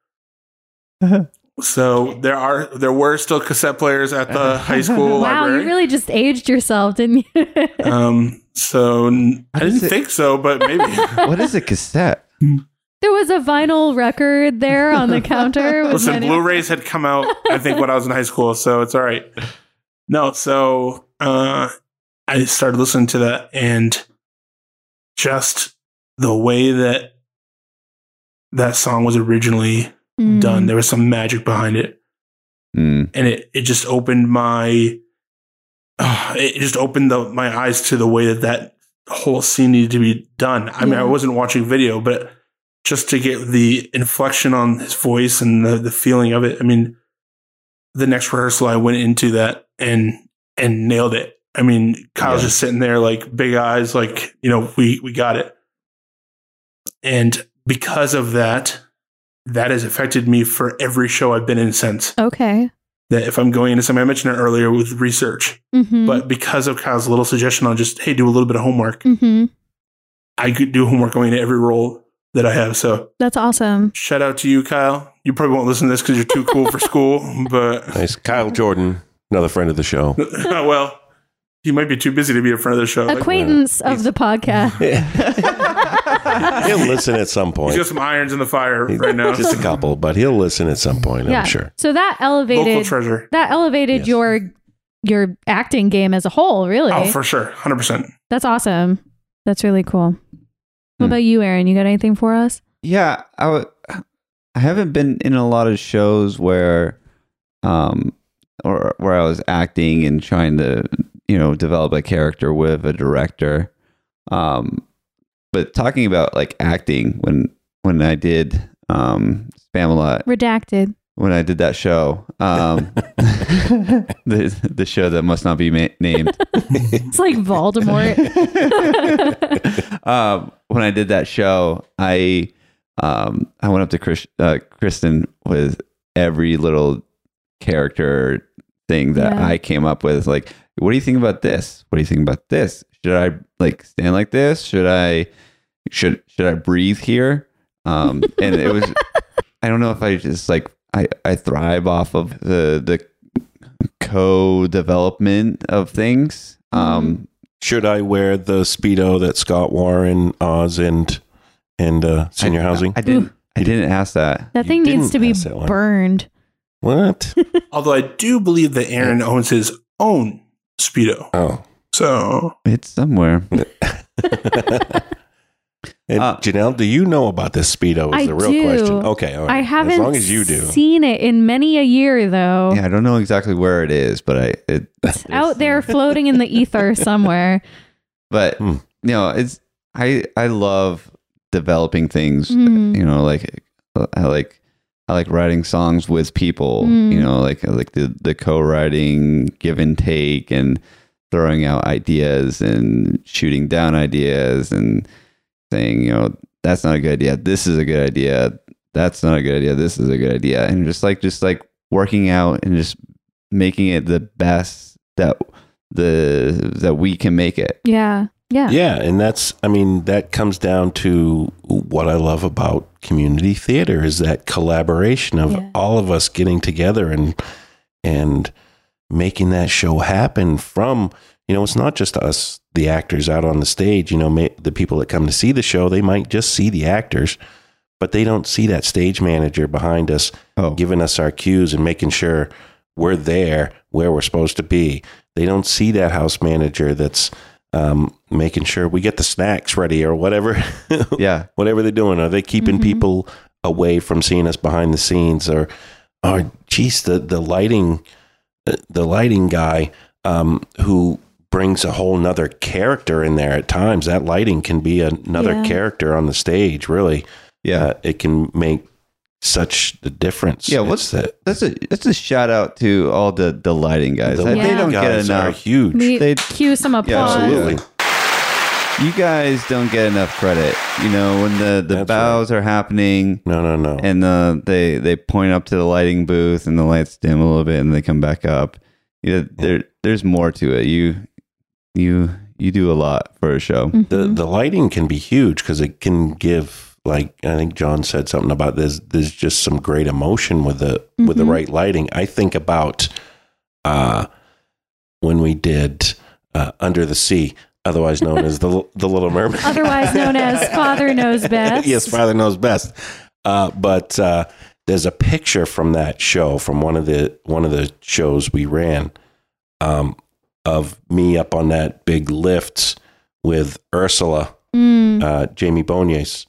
Uh-huh. So there are there were still cassette players at the high school wow, library. Wow, you really just aged yourself, didn't you? um. So I didn't it? think so, but maybe. What is a cassette? There was a vinyl record there on the counter. Listen, Blu-rays had come out, I think, when I was in high school, so it's all right. No, so uh, I started listening to that, and just the way that that song was originally mm. done, there was some magic behind it. Mm. And it, it just opened my... Uh, it just opened the, my eyes to the way that that whole scene needed to be done. I yeah. mean, I wasn't watching video, but just to get the inflection on his voice and the, the feeling of it. I mean, the next rehearsal, I went into that and and nailed it. I mean, Kyle's yeah. just sitting there like big eyes, like, you know, we, we got it. And because of that, that has affected me for every show I've been in since. Okay. That if I'm going into something, I mentioned it earlier with research, mm-hmm. but because of Kyle's little suggestion on just, hey, do a little bit of homework. Mm-hmm. I could do homework going into every role that I have. So that's awesome. Shout out to you, Kyle. You probably won't listen to this because you're too cool for school, but nice. Kyle Jordan, another friend of the show. Well, he might be too busy to be a friend of the show. Acquaintance like, uh, of the podcast. Yeah. He'll listen at some point. He's got some irons in the fire he, right now. Just a couple, but he'll listen at some point, yeah. I'm sure. So that elevated local treasure. That elevated yes. your your acting game as a whole, really. Oh, for sure. one hundred percent. That's awesome. That's really cool. What about you, Aaron? You got anything for us? Yeah, I, w- I haven't been in a lot of shows where, um, or where I was acting and trying to, you know, develop a character with a director. Um, but talking about like acting, when when I did um, Spamalot, redacted. When I did that show, um, the the show that must not be ma- named. It's like Voldemort. um, when I did that show, I um, I went up to Chris, uh, Kristen with every little character thing that yeah. I came up with. Like, what do you think about this? What do you think about this? Should I like stand like this? Should I should should I breathe here? Um, and it was I don't know if I just like. I, I thrive off of the the co-development of things. Um, Should I wear the Speedo that Scott wore in Oz and and uh, senior I, housing? I, I didn't. Ooh. I didn't ask that. That thing needs to be burned. What? Although I do believe that Aaron owns his own Speedo. Oh, so it's somewhere. And uh, Janelle, do you know about this Speedo? Is I the real do. question. Okay. All right. I haven't as long as you do. seen it in many a year, though. Yeah, I don't know exactly where it is, but I it, it's out there floating in the ether somewhere. But hmm. you know, it's I I love developing things. Mm. You know, like I like I like writing songs with people. Mm. You know, like I like the the co-writing, give and take, and throwing out ideas and shooting down ideas and. Saying, you know, that's not a good idea. This is a good idea. That's not a good idea. This is a good idea. And just like, just like working out and just making it the best that the, that we can make it. Yeah. Yeah. Yeah. And that's, I mean, that comes down to what I love about community theater is that collaboration of yeah. all of us getting together and, and making that show happen from, you know, it's not just us, the actors out on the stage, you know, may, the people that come to see the show, they might just see the actors, but they don't see that stage manager behind us, oh. giving us our cues and making sure we're there where we're supposed to be. They don't see that house manager that's um, making sure we get the snacks ready or whatever. Yeah, whatever they're doing. Are they keeping mm-hmm. people away from seeing us behind the scenes? Or, or geez, the, the lighting, the lighting guy um, who... brings a whole nother character in there at times. That lighting can be another yeah. character on the stage, really. Yeah. Uh, it can make such the difference. Yeah, what's that? That's a that's a shout out to all the the lighting guys. The lighting they don't guys get enough. Are huge. We they cue some applause. Yeah, absolutely. You guys don't get enough credit. You know, when the, the bows right. are happening. No, no, no. And the, they they point up to the lighting booth, and the lights dim a little bit, and they come back up. You know, there there's more to it. You you you do a lot for a show. Mm-hmm. The the lighting can be huge because it can give, like I think John said something about this. There's just some great emotion with the mm-hmm. with the right lighting. I think about uh, when we did uh, Under the Sea. Otherwise known as the the Little Mermaid. Otherwise known as Father Knows Best. Yes, Father Knows Best. Uh, but uh, there's a picture from that show, from one of the one of the shows we ran, um, of me up on that big lift with Ursula, mm. uh, Jamie Bonier's,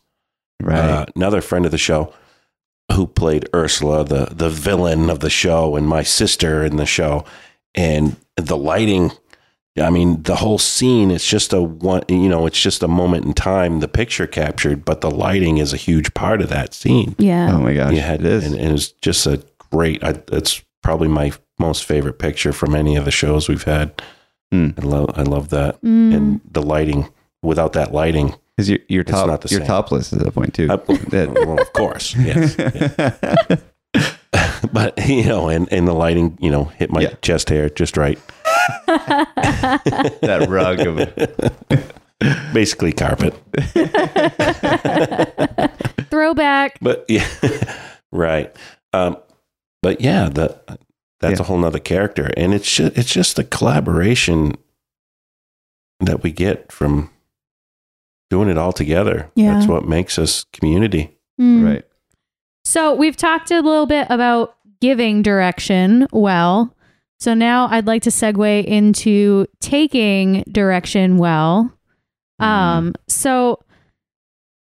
right? Uh, another friend of the show who played Ursula, the the villain of the show, and my sister in the show, and the lighting. I mean, the whole scene, it's just a one, you know, it's just a moment in time, the picture captured, but the lighting is a huge part of that scene. Yeah. Oh my gosh. Yeah, it is. And, and it's just a great, I, it's probably my most favorite picture from any of the shows we've had. Mm. I love, I love that. Mm. And the lighting, without that lighting, because you're, you're, top, not the you're same. Topless at that point too. I, well, of course. Yes. Yeah. But, you know, and, and the lighting, you know, hit my yeah. chest hair just right. That rug of basically carpet. Throwback. But yeah, right. Um, but yeah, the that's yeah. a whole nother character, and it's just, it's just the collaboration that we get from doing it all together. Yeah. That's what makes us community, mm. right? So we've talked a little bit about giving direction. Well. So now I'd like to segue into taking direction well. Um, so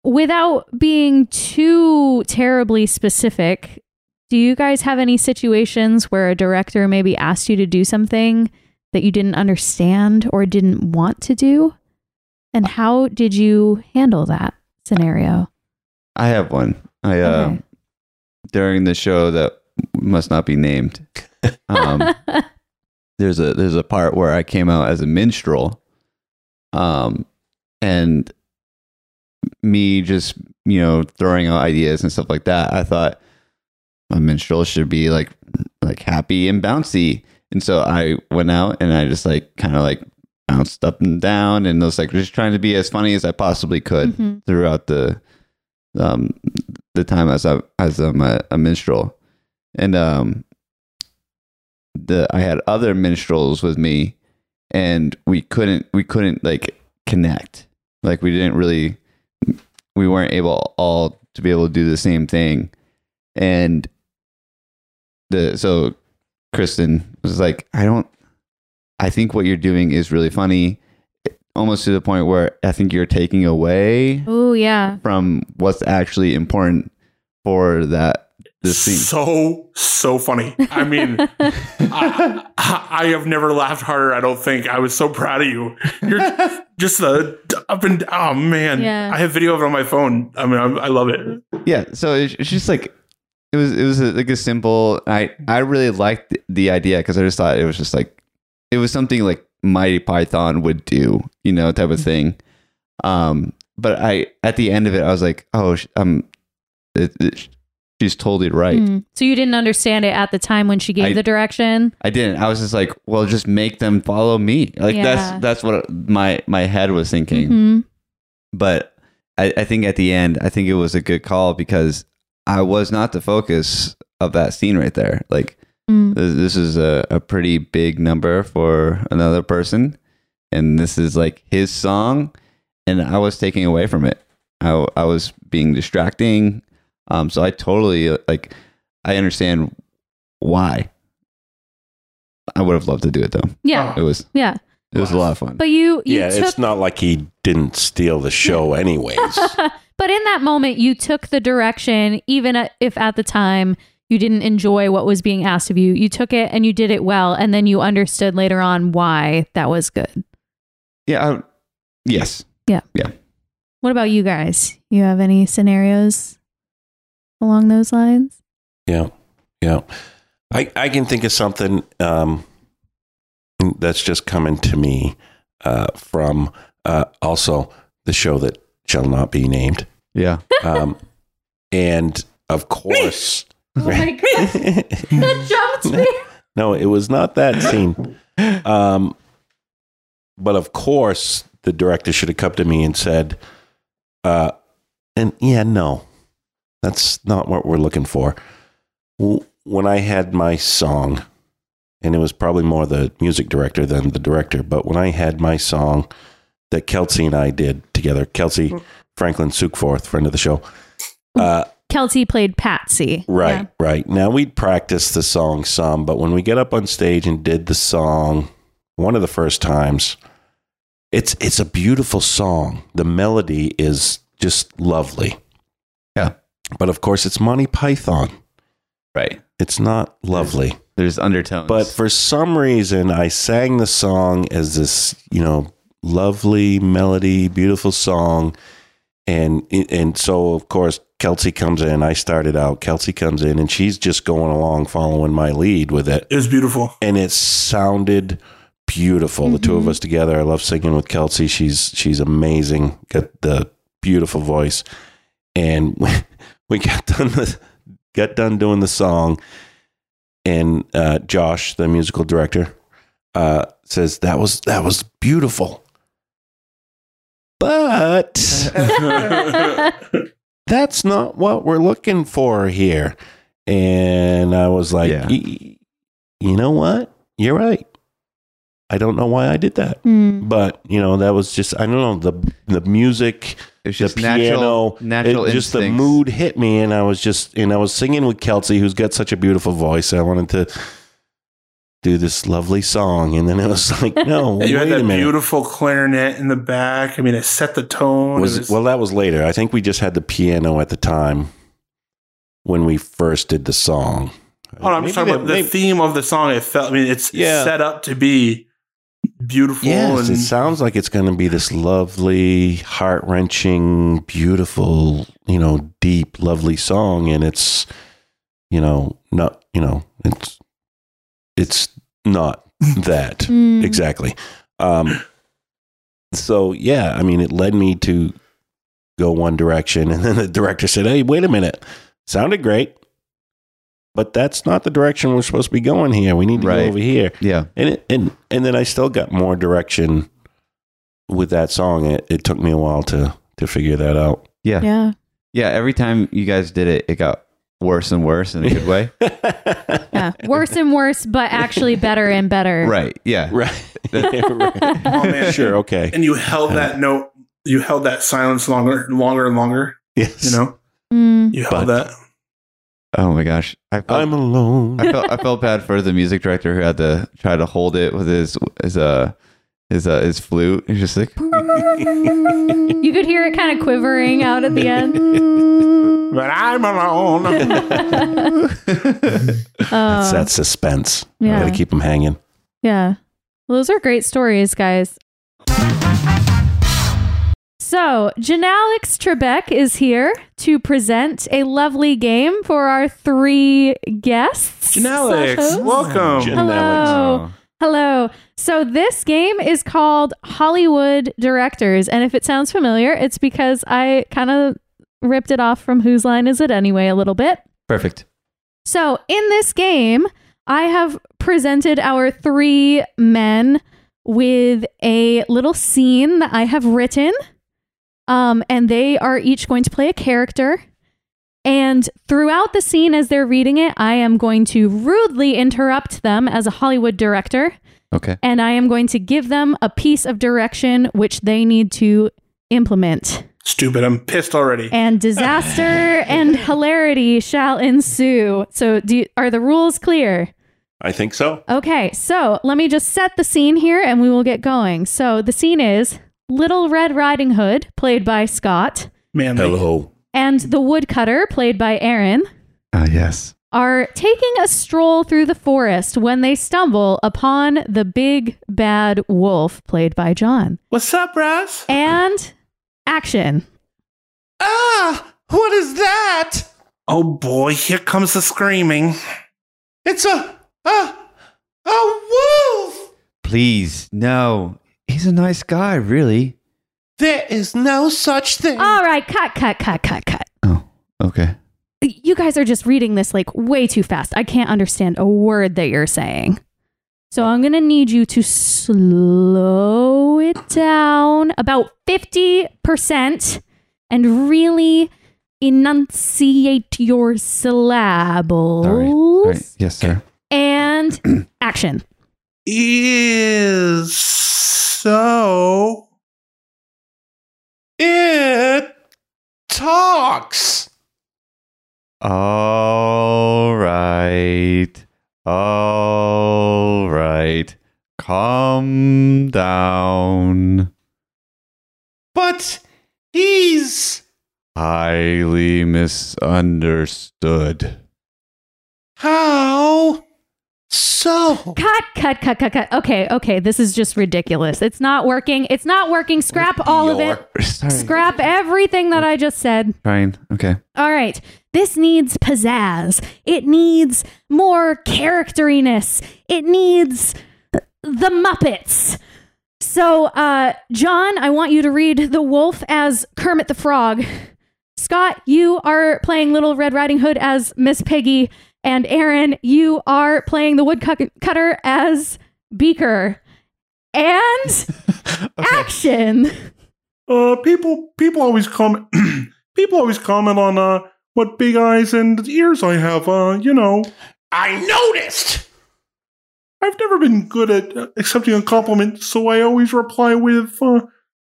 without being too terribly specific, do you guys have any situations where a director maybe asked you to do something that you didn't understand or didn't want to do? And how did you handle that scenario? I have one. I uh, okay. during the show that must not be named. um, there's a there's a part where I came out as a minstrel, um, and me just, you know, throwing out ideas and stuff like that. I thought a minstrel should be like like happy and bouncy, and so I went out and I just like kind of like bounced up and down and was like just trying to be as funny as I possibly could mm-hmm. throughout the um the time as I as I'm a, a minstrel, and um. The, I had other minstrels with me, and we couldn't we couldn't like connect. Like we didn't really we weren't able all to be able to do the same thing. And the so Kristen was like, I don't I think what you're doing is really funny, almost to the point where I think you're taking away oh yeah from what's actually important for that. So, so funny. I mean, I, I have never laughed harder, I don't think. I was so proud of you. You're just the up and, oh man, yeah. I have video of it on my phone. I mean, I, I love it. Yeah. So it's just like, it was, it was a, like a simple, I, I really liked the idea because I just thought it was just like, it was something like Mighty Python would do, you know, type of thing. Um, but I, at the end of it, I was like, oh, um, it, it she's totally right. Mm. So you didn't understand it at the time when she gave I, the direction? I didn't. I was just like, well, just make them follow me. Like yeah. that's that's what my, my head was thinking. Mm-hmm. But I, I think at the end, I think it was a good call because I was not the focus of that scene right there. Like mm. this, this is a, a pretty big number for another person. And this is like his song. And I was taking away from it. I, I was being distracting. Um, so I totally like, I understand why. I would have loved to do it though. Yeah. It was, yeah. It was wow. a lot of fun. But you, you yeah, took... it's not like he didn't steal the show anyways. But in that moment, you took the direction, even if at the time you didn't enjoy what was being asked of you, you took it and you did it well. And then you understood later on why that was good. Yeah. I, yes. Yeah. Yeah. What about you guys? You have any scenarios? along those lines. Yeah. Yeah. I, I can think of something um, that's just coming to me uh, from uh, also the show that shall not be named. Yeah. Um, and of course. Oh my God. That jumped me. No, it was not that scene. Um, but of course, the director should have come to me and said, uh, and yeah, no, that's not what we're looking for. When I had my song, and it was probably more the music director than the director, but when I had my song that Kelsey and I did together, Kelsey Franklin Soukforth, friend of the show. Uh, Kelsey played Patsy. Right, yeah. Right. Now, we'd practice the song some, but when we get up on stage and did the song one of the first times, it's it's a beautiful song. The melody is just lovely. Yeah. But of course, it's Monty Python. Right. It's not lovely. There's, there's undertones. But for some reason, I sang the song as this, you know, lovely melody, beautiful song. And and so, of course, Kelsey comes in. I started out. Kelsey comes in, and she's just going along, following my lead with it. It was beautiful. And it sounded beautiful. Mm-hmm. The two of us together. I love singing with Kelsey. She's she's amazing. Got the beautiful voice. And we got done the, got done doing the song. And uh, Josh, the musical director, uh, says, that was that was beautiful. But that's not what we're looking for here. And I was like, yeah. y- you know what? You're right. I don't know why I did that. Mm. But, you know, that was just, I don't know, the the music, it's just the piano, natural, natural it, just the mood hit me. And I was just, and I was singing with Kelsey, who's got such a beautiful voice. I wanted to do this lovely song, and then it was like, no, you had that beautiful clarinet in the back. I mean, it set the tone. Was it, was, well, that was later. I think we just had the piano at the time when we first did the song. Oh, I'm just talking about the theme of the song. It felt. I mean, it's yeah. set up to be beautiful. Yes, and, it sounds like it's going to be this lovely, heart wrenching, beautiful, you know, deep, lovely song, and it's, you know, not, you know, it's. It's not that mm. exactly. Um, so, yeah, I mean, it led me to go one direction. And then the director said, hey, wait a minute. Sounded great. But that's not the direction we're supposed to be going here. We need to right. go over here. Yeah. And, it, and and then I still got more direction with that song. It, it took me a while to, to figure that out. Yeah. Yeah. Yeah. Every time you guys did it, it got worse and worse in a good way. Yeah, worse and worse, but actually better and better. Right. Yeah. Right. Oh, man. Sure. Okay. And you held that uh, note. You held that silence longer and longer and longer. Yes. You know. Mm. You held but, that. Oh my gosh! I felt, I'm alone. I felt I felt bad for the music director who had to try to hold it with his his uh his uh his flute. He's just like. You could hear it kind of quivering out at the end. But I'm alone. That's that suspense. Yeah. Gotta keep them hanging. Yeah. Well, those are great stories, guys. So, Janalix Trebek is here to present a lovely game for our three guests. Janalix, welcome. Janalix. Hello. Oh. Hello. So this game is called Hollywood Directors. And if it sounds familiar, it's because I kind of ripped it off from Whose Line Is It Anyway a little bit. Perfect. So in this game, I have presented our three men with a little scene that I have written. Um, and they are each going to play a character. And throughout the scene, as they're reading it, I am going to rudely interrupt them as a Hollywood director. Okay. And I am going to give them a piece of direction which they need to implement. Stupid. I'm pissed already. And disaster and hilarity shall ensue. So do you, are the rules clear? I think so. Okay. So let me just set the scene here and we will get going. So the scene is Little Red Riding Hood, played by Scott. Manly. Hello. And the woodcutter, played by Aaron. Ah, uh, yes. Are taking a stroll through the forest when they stumble upon the big bad wolf, played by John. What's up, Russ? And... action. Ah! What is that? Oh boy, here comes the screaming. It's a, a, a wolf! Please, no. He's a nice guy, really. There is no such thing. All right, cut, cut, cut, cut, cut. Oh, okay. You guys are just reading this like way too fast. I can't understand a word that you're saying. So I'm going to need you to slow it down about fifty percent and really enunciate your syllables. All right. All right. Yes, sir. And action. Is so it talks. All right. All right. Calm down. But he's highly misunderstood. How so? Cut, cut, cut, cut, cut. Okay, okay. This is just ridiculous. It's not working. It's not working. Scrap all of it. Sorry. Scrap everything that I just said. Fine. Okay. All right. This needs pizzazz. It needs more characteriness. It needs the Muppets. So, uh, John, I want you to read the wolf as Kermit the Frog. Scott, you are playing Little Red Riding Hood as Miss Piggy, and Aaron, you are playing the woodcutter as Beaker. And okay. Action. Uh, people, people always comment. people always comment on uh, what big eyes and ears I have. Uh, you know, I noticed. I've never been good at uh, accepting a compliment, so I always reply with uh,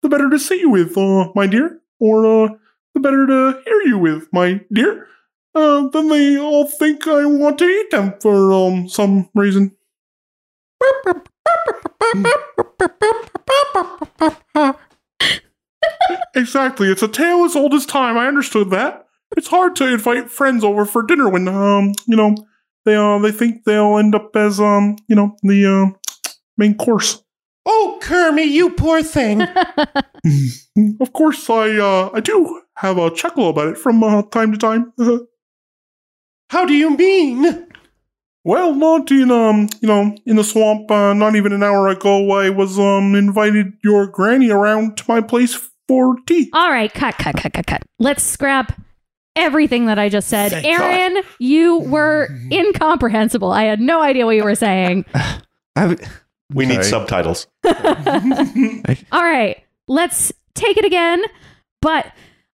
"the better to see you with, uh, my dear," or. Uh, The better to hear you with, my dear. Uh, then they all think I want to eat them for um some reason. Exactly, it's a tale as old as time. I understood that. It's hard to invite friends over for dinner when um you know they uh they think they'll end up as um you know the uh, main course. Oh, Kermit, you poor thing. Of course, I uh, I do have a chuckle about it from uh, time to time. How do you mean? Well, not in um, you know, in the swamp. Uh, not even an hour ago, I was um invited your granny around to my place for tea. All right, cut, cut, cut, cut, cut. Let's scrap everything that I just said. Thank Aaron, God. You were incomprehensible. I had no idea what you were saying. I would. We Sorry. Need subtitles. All right, let's take it again, but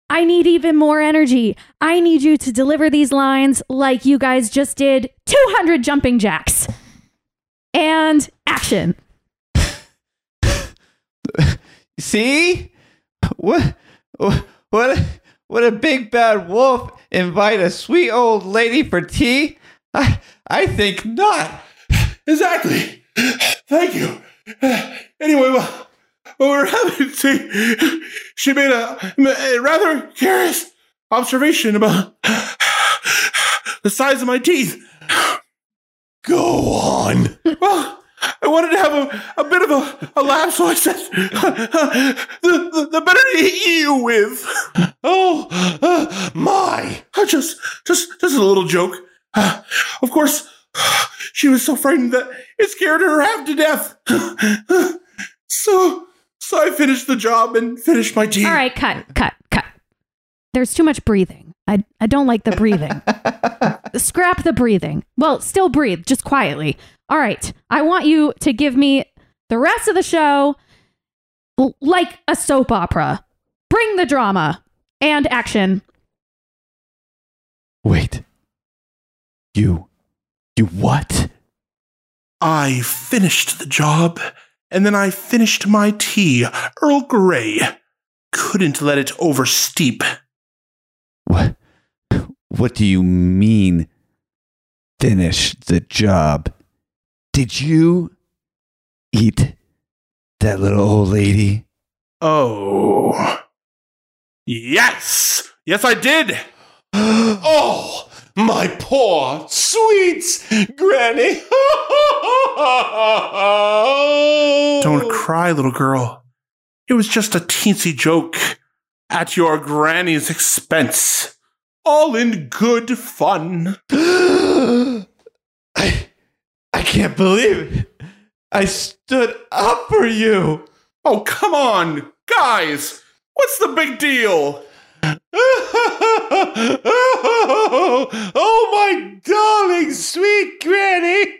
I need even more energy. I need you to deliver these lines like you guys just did two hundred jumping jacks. And action. See? What, what, what a big bad wolf invite a sweet old lady for tea? I, I think not. Exactly. Thank you. Uh, anyway, well, well, we're having tea. She made a, a rather curious observation about the size of my teeth. Go on. Well, I wanted to have a, a bit of a, a laugh, so I said, the, the, the better to hit you with. Oh, uh, my. Just, just, just a little joke. Uh, of course, she was so frightened that it scared her half to death. so, so I finished the job and finished my tea. All right, cut, cut, cut. There's too much breathing. I, I don't like the breathing. Scrap the breathing. Well, still breathe, just quietly. All right, I want you to give me the rest of the show l- like a soap opera. Bring the drama and action. Wait. You. You what? I finished the job, and then I finished my tea. Earl Grey. Couldn't let it oversteep. What? What do you mean, finish the job? Did you eat that little old lady? Oh. Yes! Yes, I did! Oh! My poor, sweet granny. Don't cry, little girl. It was just a teensy joke at your granny's expense. all in good fun. I, I can't believe it. I stood up for you. Oh, come on, guys. What's the big deal? Oh, my darling, sweet granny,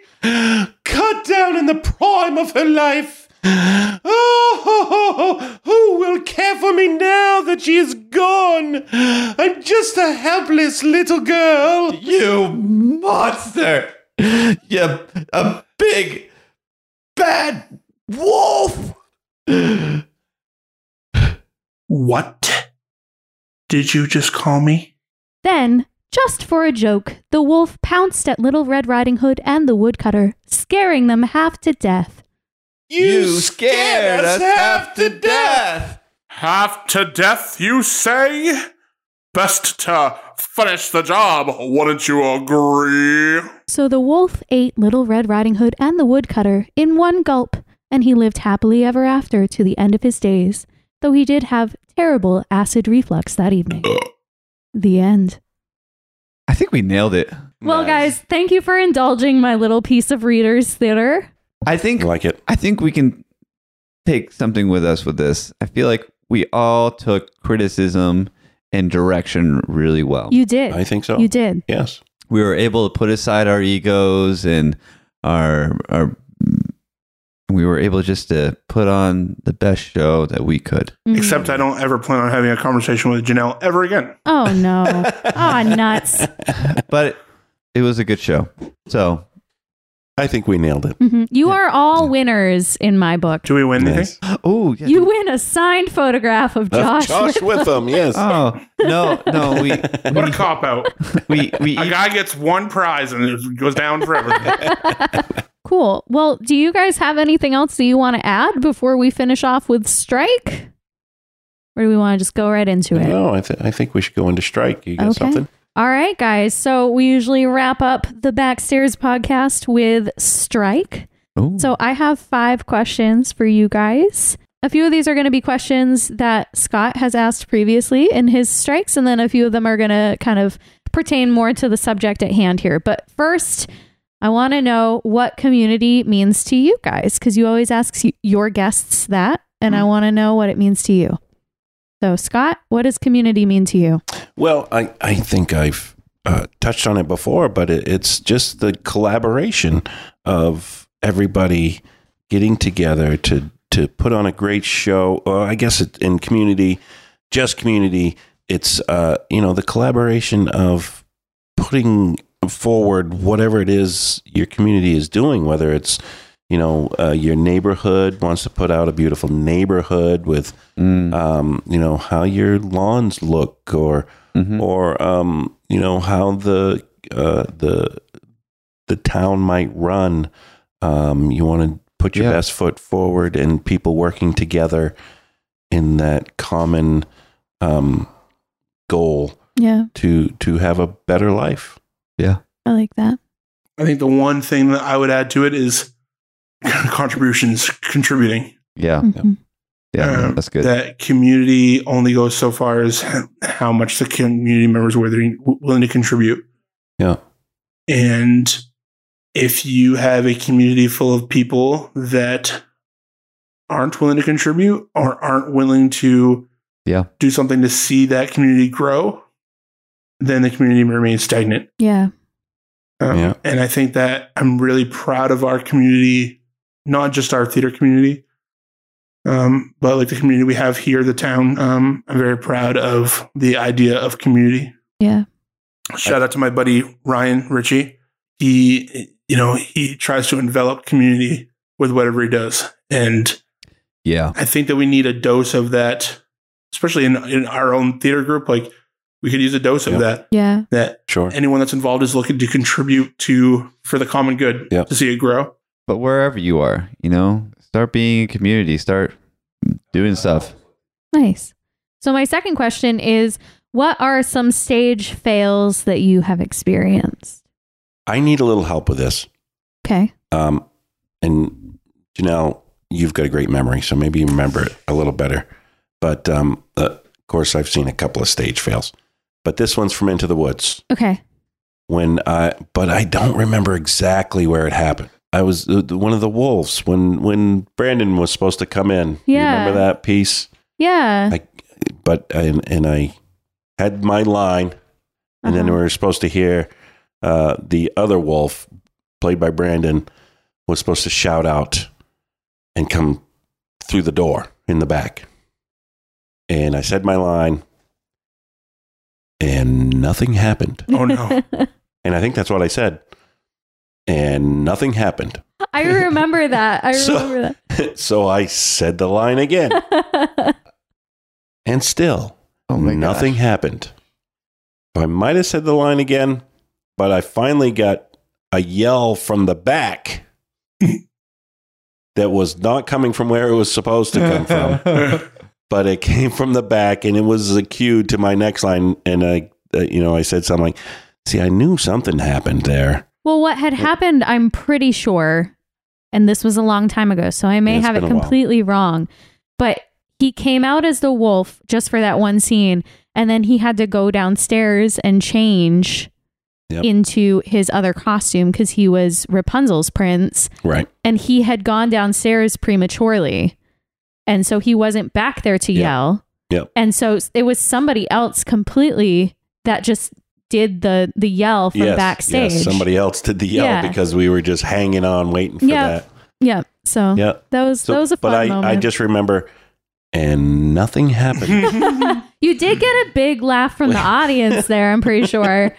cut down in the prime of her life. Oh, who will care for me now that she is gone? I'm just a helpless little girl. You monster. You're a big, bad wolf. What did you just call me? Then, just for a joke, the wolf pounced at Little Red Riding Hood and the woodcutter, scaring them half to death. You scared us half to death! Half to death, you say? Best to finish the job, wouldn't you agree? So the wolf ate Little Red Riding Hood and the woodcutter in one gulp, and he lived happily ever after to the end of his days. Though he did have terrible acid reflux that evening. The end. I think we nailed it. Well, nice. Guys, thank you for indulging my little piece of reader's theater. I think I like it. I think we can take something with us with this. I feel like we all took criticism and direction really well. You did. I think so. You did. Yes. We were able to put aside our egos and our our we were able just to put on the best show that we could. Mm-hmm. Except I don't ever plan on having a conversation with Janelle ever again. Oh, no. Oh, nuts. But it, it was a good show. So I think we nailed it. Mm-hmm. You yeah. are all yeah. winners in my book. Do we win yes. anything? Oh, yeah. You win a signed photograph of Josh of Josh Witham. Witham, yes. Oh, no, no. We, we what a cop-out. we, we A guy gets one prize and it goes down for everything. Cool. Well, do you guys have anything else that you want to add before we finish off with Strike? Or do we want to just go right into it? No, I, th- I think we should go into Strike. You got okay. something? All right, guys. So we usually wrap up the Backstairs podcast with Strike. Ooh. So I have five questions for you guys. A few of these are going to be questions that Scott has asked previously in his Strikes. And then a few of them are going to kind of pertain more to the subject at hand here. But first, I want to know what community means to you guys, because you always ask your guests that, and I want to know what it means to you. So, Scott, what does community mean to you? Well, I, I think I've uh, touched on it before, but it, it's just the collaboration of everybody getting together to, to put on a great show. Or I guess it, in community, just community, it's, uh, you know, the collaboration of putting forward whatever it is your community is doing, whether it's, you know, uh, your neighborhood wants to put out a beautiful neighborhood with mm. um you know how your lawns look, or mm-hmm. or um you know how the uh the the town might run. Um you want to put your yeah. best foot forward, and people working together in that common um goal yeah to to have a better life. Yeah. I like that. I think the one thing that I would add to it is contributions, contributing. Yeah. Mm-hmm. Yeah. Um, that's good. That community only goes so far as how much the community members were willing to contribute. Yeah. And if you have a community full of people that aren't willing to contribute or aren't willing to yeah. do something to see that community grow, then the community remains stagnant. Yeah. Um, yeah. And I think that I'm really proud of our community, not just our theater community, um, but like the community we have here, the town. Um, I'm very proud of the idea of community. Yeah. Shout out to my buddy, Ryan Ritchie. He, you know, he tries to envelop community with whatever he does. And yeah, I think that we need a dose of that, especially in, in our own theater group. Like, we could use a dose yep. of that. Yeah. That sure. anyone that's involved is looking to contribute to for the common good yep. to see it grow. But wherever you are, you know, start being a community, start doing stuff. Nice. So my second question is, what are some stage fails that you have experienced? I need a little help with this. Okay. Um, and Janelle, you've got a great memory, so maybe you remember it a little better. But um, uh, of course, I've seen a couple of stage fails. but this one's from Into the Woods. Okay. When I, but I don't remember exactly where it happened. I was uh, one of the wolves when, when Brandon was supposed to come in. Yeah. You remember that piece? Yeah. I, but, and, and I had my line, and uh-huh. then we were supposed to hear uh, the other wolf, played by Brandon, was supposed to shout out and come through the door in the back. And I said my line, and nothing happened. Oh, no. And I think that's what I said. And nothing happened. I remember that. I remember so, that. So I said the line again. And still, oh my nothing gosh. happened. I might have said the line again, but I finally got a yell from the back that was not coming from where it was supposed to come from. But it came from the back, and it was a cue to my next line. And I, uh, you know, I said something like, see, I knew something happened there. Well, what had happened, I'm pretty sure, and this was a long time ago, so I may yeah, have it completely wrong, but he came out as the wolf just for that one scene, and then he had to go downstairs and change yep. into his other costume because he was Rapunzel's prince. Right. And he had gone downstairs prematurely. And so he wasn't back there to yep. yell. Yep. And so it was somebody else completely that just did the, the yell from yes, backstage. Yes, somebody else did the yell yeah. because we were just hanging on, waiting for yep. that. Yeah. So yep. that was, so, that was a fun but I, moment. I just remember, and nothing happened. You did get a big laugh from the audience there, I'm pretty sure.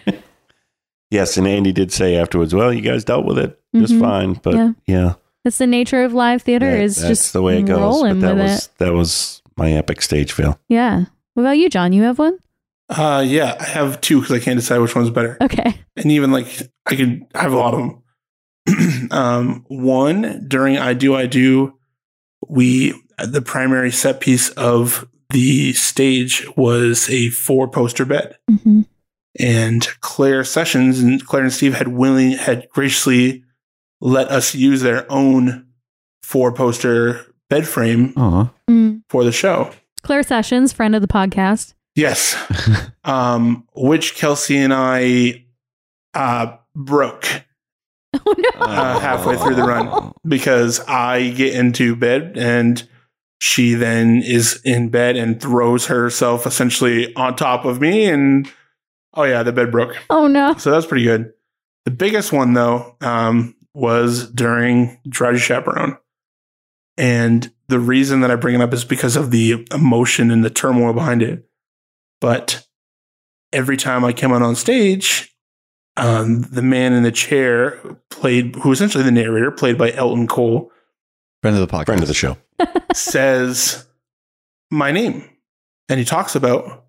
Yes. And Andy did say afterwards, well, you guys dealt with it just mm-hmm. fine. But yeah. yeah. That's the nature of live theater yeah, is just the way it goes. But that was it. That was my epic stage fail. Yeah. What about you, John? You have one? Uh, yeah, I have two because I can't decide which one's better. Okay. And even like I could I have a lot of them. um, one during I Do I Do, we the primary set piece of the stage was a four poster bed, mm-hmm. and Claire Sessions and Claire and Steve had willing had graciously let us use their own four poster bed frame uh-huh. mm. for the show. Claire Sessions, friend of the podcast. Yes. um, which Kelsey and I uh, broke oh, no. uh, halfway through the run because I get into bed and she then is in bed and throws herself essentially on top of me. And oh, yeah, the bed broke. Oh, no. So that's pretty good. The biggest one, though, um, was during Drowsy Chaperone. And the reason that I bring it up is because of the emotion and the turmoil behind it. But every time I came out on stage, um, the man in the chair played, who essentially the narrator, played by Elton Cole. Friend of the podcast. Friend of the show. Says my name. And he talks about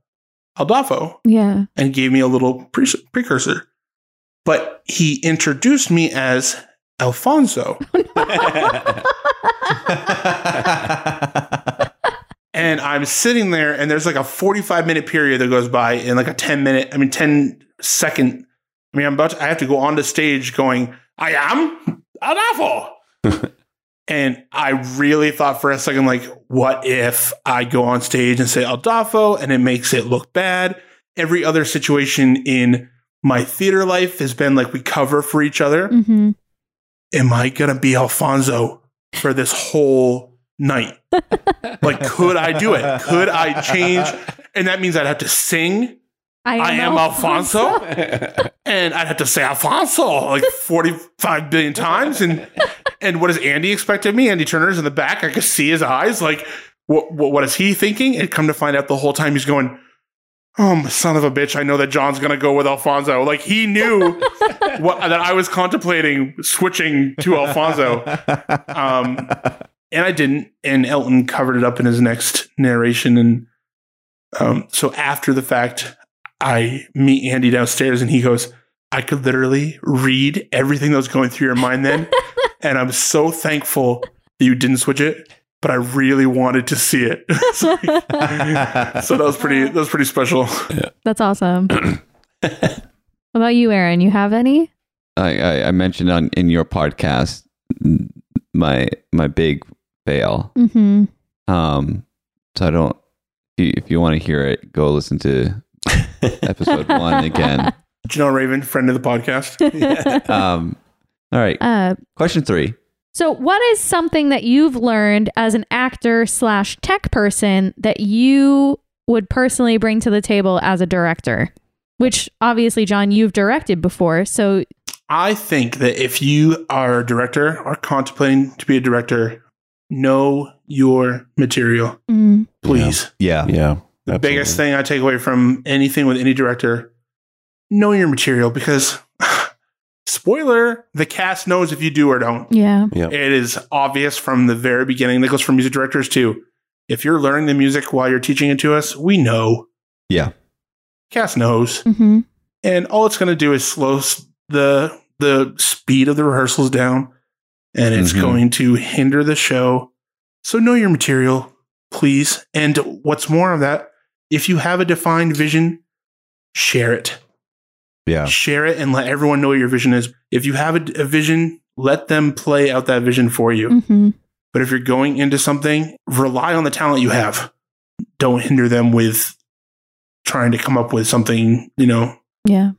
Adolpho. Yeah. And gave me a little pre- precursor. But he introduced me as Alfonso. And I'm sitting there and there's like a forty-five minute period that goes by in like a ten minute, I mean, ten second. I mean, I'm about to, I have to go on the stage going, I am Adolfo. And I really thought for a second, like, what if I go on stage and say Adolfo and it makes it look bad? Every other situation in my theater life has been like we cover for each other. Mm-hmm. Am I going to be Alfonso for this whole night? Like, could I do it? Could I change? And that means I'd have to sing. I, I am Alfonso. Alfonso. And I'd have to say Alfonso like forty-five billion times. And and what does Andy expect of me? Andy Turner's in the back. I could see his eyes. Like, what what, what is he thinking? And come to find out the whole time he's going, oh, son of a bitch, I know that John's going to go with Alfonso. Like, he knew what, that I was contemplating switching to Alfonso. Um, and I didn't. And Elton covered it up in his next narration. And um, so after the fact, I meet Andy downstairs and he goes, I could literally read everything that was going through your mind then. And I'm so thankful that you didn't switch it. But I really wanted to see it. So that was pretty that was pretty special. Yeah. That's awesome. What about you, Aaron? You have any? I, I, I mentioned on in your podcast my my big fail. Mm-hmm. Um, so I don't if you, if you want to hear it, go listen to episode one again. Janelle Raven, friend of the podcast. Yeah. Um, all right. Uh, Question three. So what is something that you've learned as an actor slash tech person that you would personally bring to the table as a director? Which obviously, John, you've directed before. So I think that if you are a director or contemplating to be a director, know your material, mm. please. Yeah. Yeah. yeah the absolutely. Biggest thing I take away from anything with any director, know your material, because spoiler, the cast knows if you do or don't. Yeah. yeah. It is obvious from the very beginning. That goes for music directors too. If you're learning the music while you're teaching it to us, we know. Yeah. Cast knows. Mm-hmm. And all it's going to do is slow the the speed of the rehearsals down, and it's mm-hmm. going to hinder the show. So know your material, please. And what's more of that, if you have a defined vision, share it. Yeah. Share it and let everyone know what your vision is. If you have a, a vision, let them play out that vision for you. Mm-hmm. But if you're going into something, rely on the talent you have. Don't hinder them with trying to come up with something, you know. Yeah.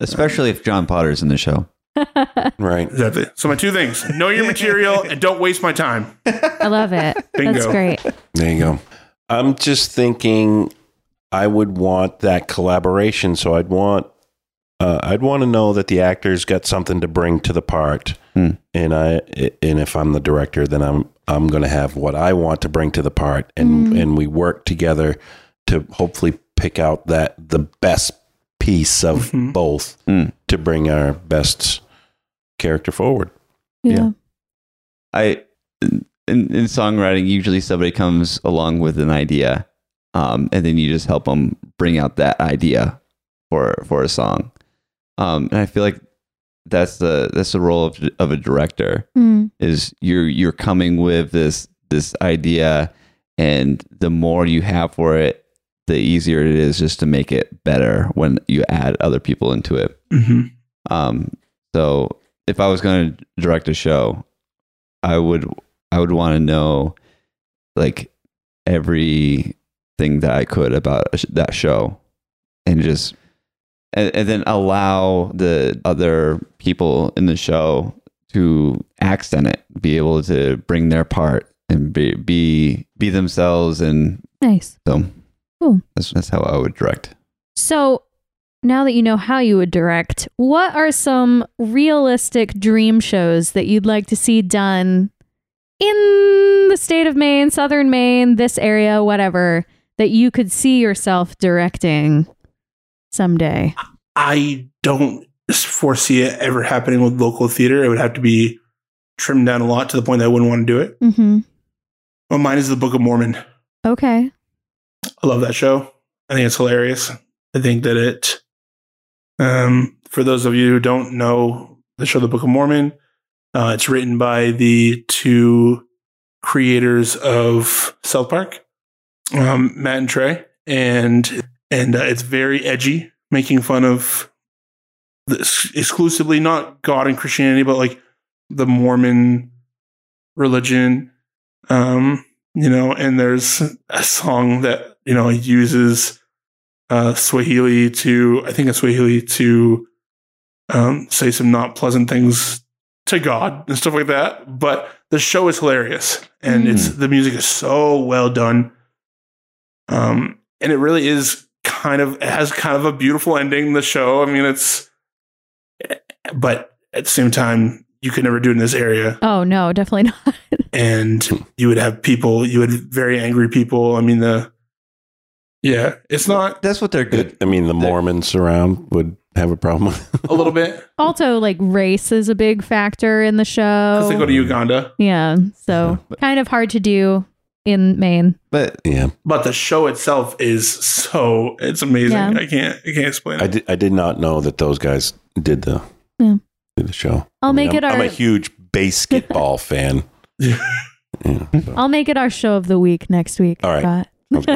Especially if John Potter's in the show. Right. Exactly. So my two things, know your material and don't waste my time. I love it. Bingo. That's great. There you go. I'm just thinking I would want that collaboration. So I'd want Uh, I'd want to know that the actor's got something to bring to the part, mm. and I and if I'm the director, then I'm I'm going to have what I want to bring to the part, and mm. and we work together to hopefully pick out that the best piece of mm-hmm. both mm. to bring our best character forward. Yeah, yeah. I in, in songwriting, usually somebody comes along with an idea, um, and then you just help them bring out that idea for for a song. Um, and I feel like that's the that's the role of of a director mm. is you're you're coming with this this idea, and the more you have for it, the easier it is just to make it better when you add other people into it. Mm-hmm. Um, so if I was going to direct a show, I would I would want to know like everything that I could about that show, and just. And, and then allow the other people in the show to accent it, be able to bring their part and be be, be themselves. And nice. So cool. That's, that's how I would direct. So now that you know how you would direct, what are some realistic dream shows that you'd like to see done in the state of Maine, Southern Maine, this area, whatever, that you could see yourself directing? Someday. I don't foresee it ever happening with local theater. It would have to be trimmed down a lot to the point that I wouldn't want to do it. Mm-hmm. Well, mine is the Book of Mormon. Okay. I love that show. I think it's hilarious. I think that it, um, for those of you who don't know the show, The Book of Mormon, uh, it's written by the two creators of South Park, um, Matt and Trey, and And uh, it's very edgy, making fun of the, exclusively not God and Christianity, but like the Mormon religion, um, you know, and there's a song that, you know, uses uh, Swahili to, I think it's Swahili to um, say some not pleasant things to God and stuff like that. But the show is hilarious, and mm. it's the music is so well done. Um, and it really is. Kind of it has kind of a beautiful ending, the show. I mean, it's, but at the same time, you could never do it in this area. Oh no, definitely not. And you would have people, you would have very angry people. I mean, the yeah, it's not. That's what they're good. I mean, the Mormons around would have a problem a little bit. Also, like race is a big factor in the show because they go to Uganda. Yeah, so yeah, kind of hard to do. In Maine, but yeah, but the show itself is so it's amazing. Yeah. I can't, I can't explain it. I did, I did not know that those guys did the yeah. did the show. I'll I mean, make it. I'm, our... I'm a huge basketball fan. Yeah, so. I'll make it our show of the week next week. All right,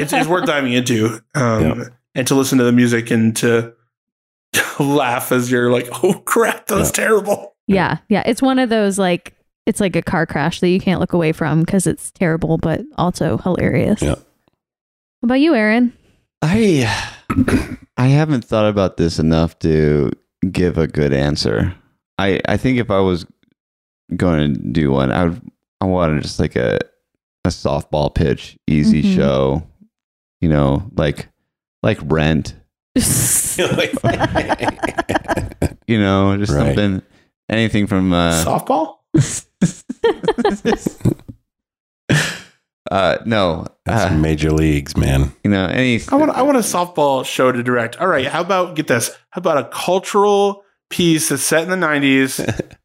it's, it's worth diving into, um, yeah. and to listen to the music and to laugh as you're like, oh crap, that was yeah. terrible. Yeah, yeah, it's one of those like. It's like a car crash that you can't look away from because it's terrible, but also hilarious. Yeah. What about you, Aaron? I I haven't thought about this enough to give a good answer. I, I think if I was going to do one, I would I wanted just like a a softball pitch, easy mm-hmm. show, you know, like like Rent. You know, just right. something, anything from uh, softball. Uh, no, that's uh, major leagues, man. You know, any. I want I want a softball show to direct. All right, how about get this? How about a cultural piece that's set in the nineties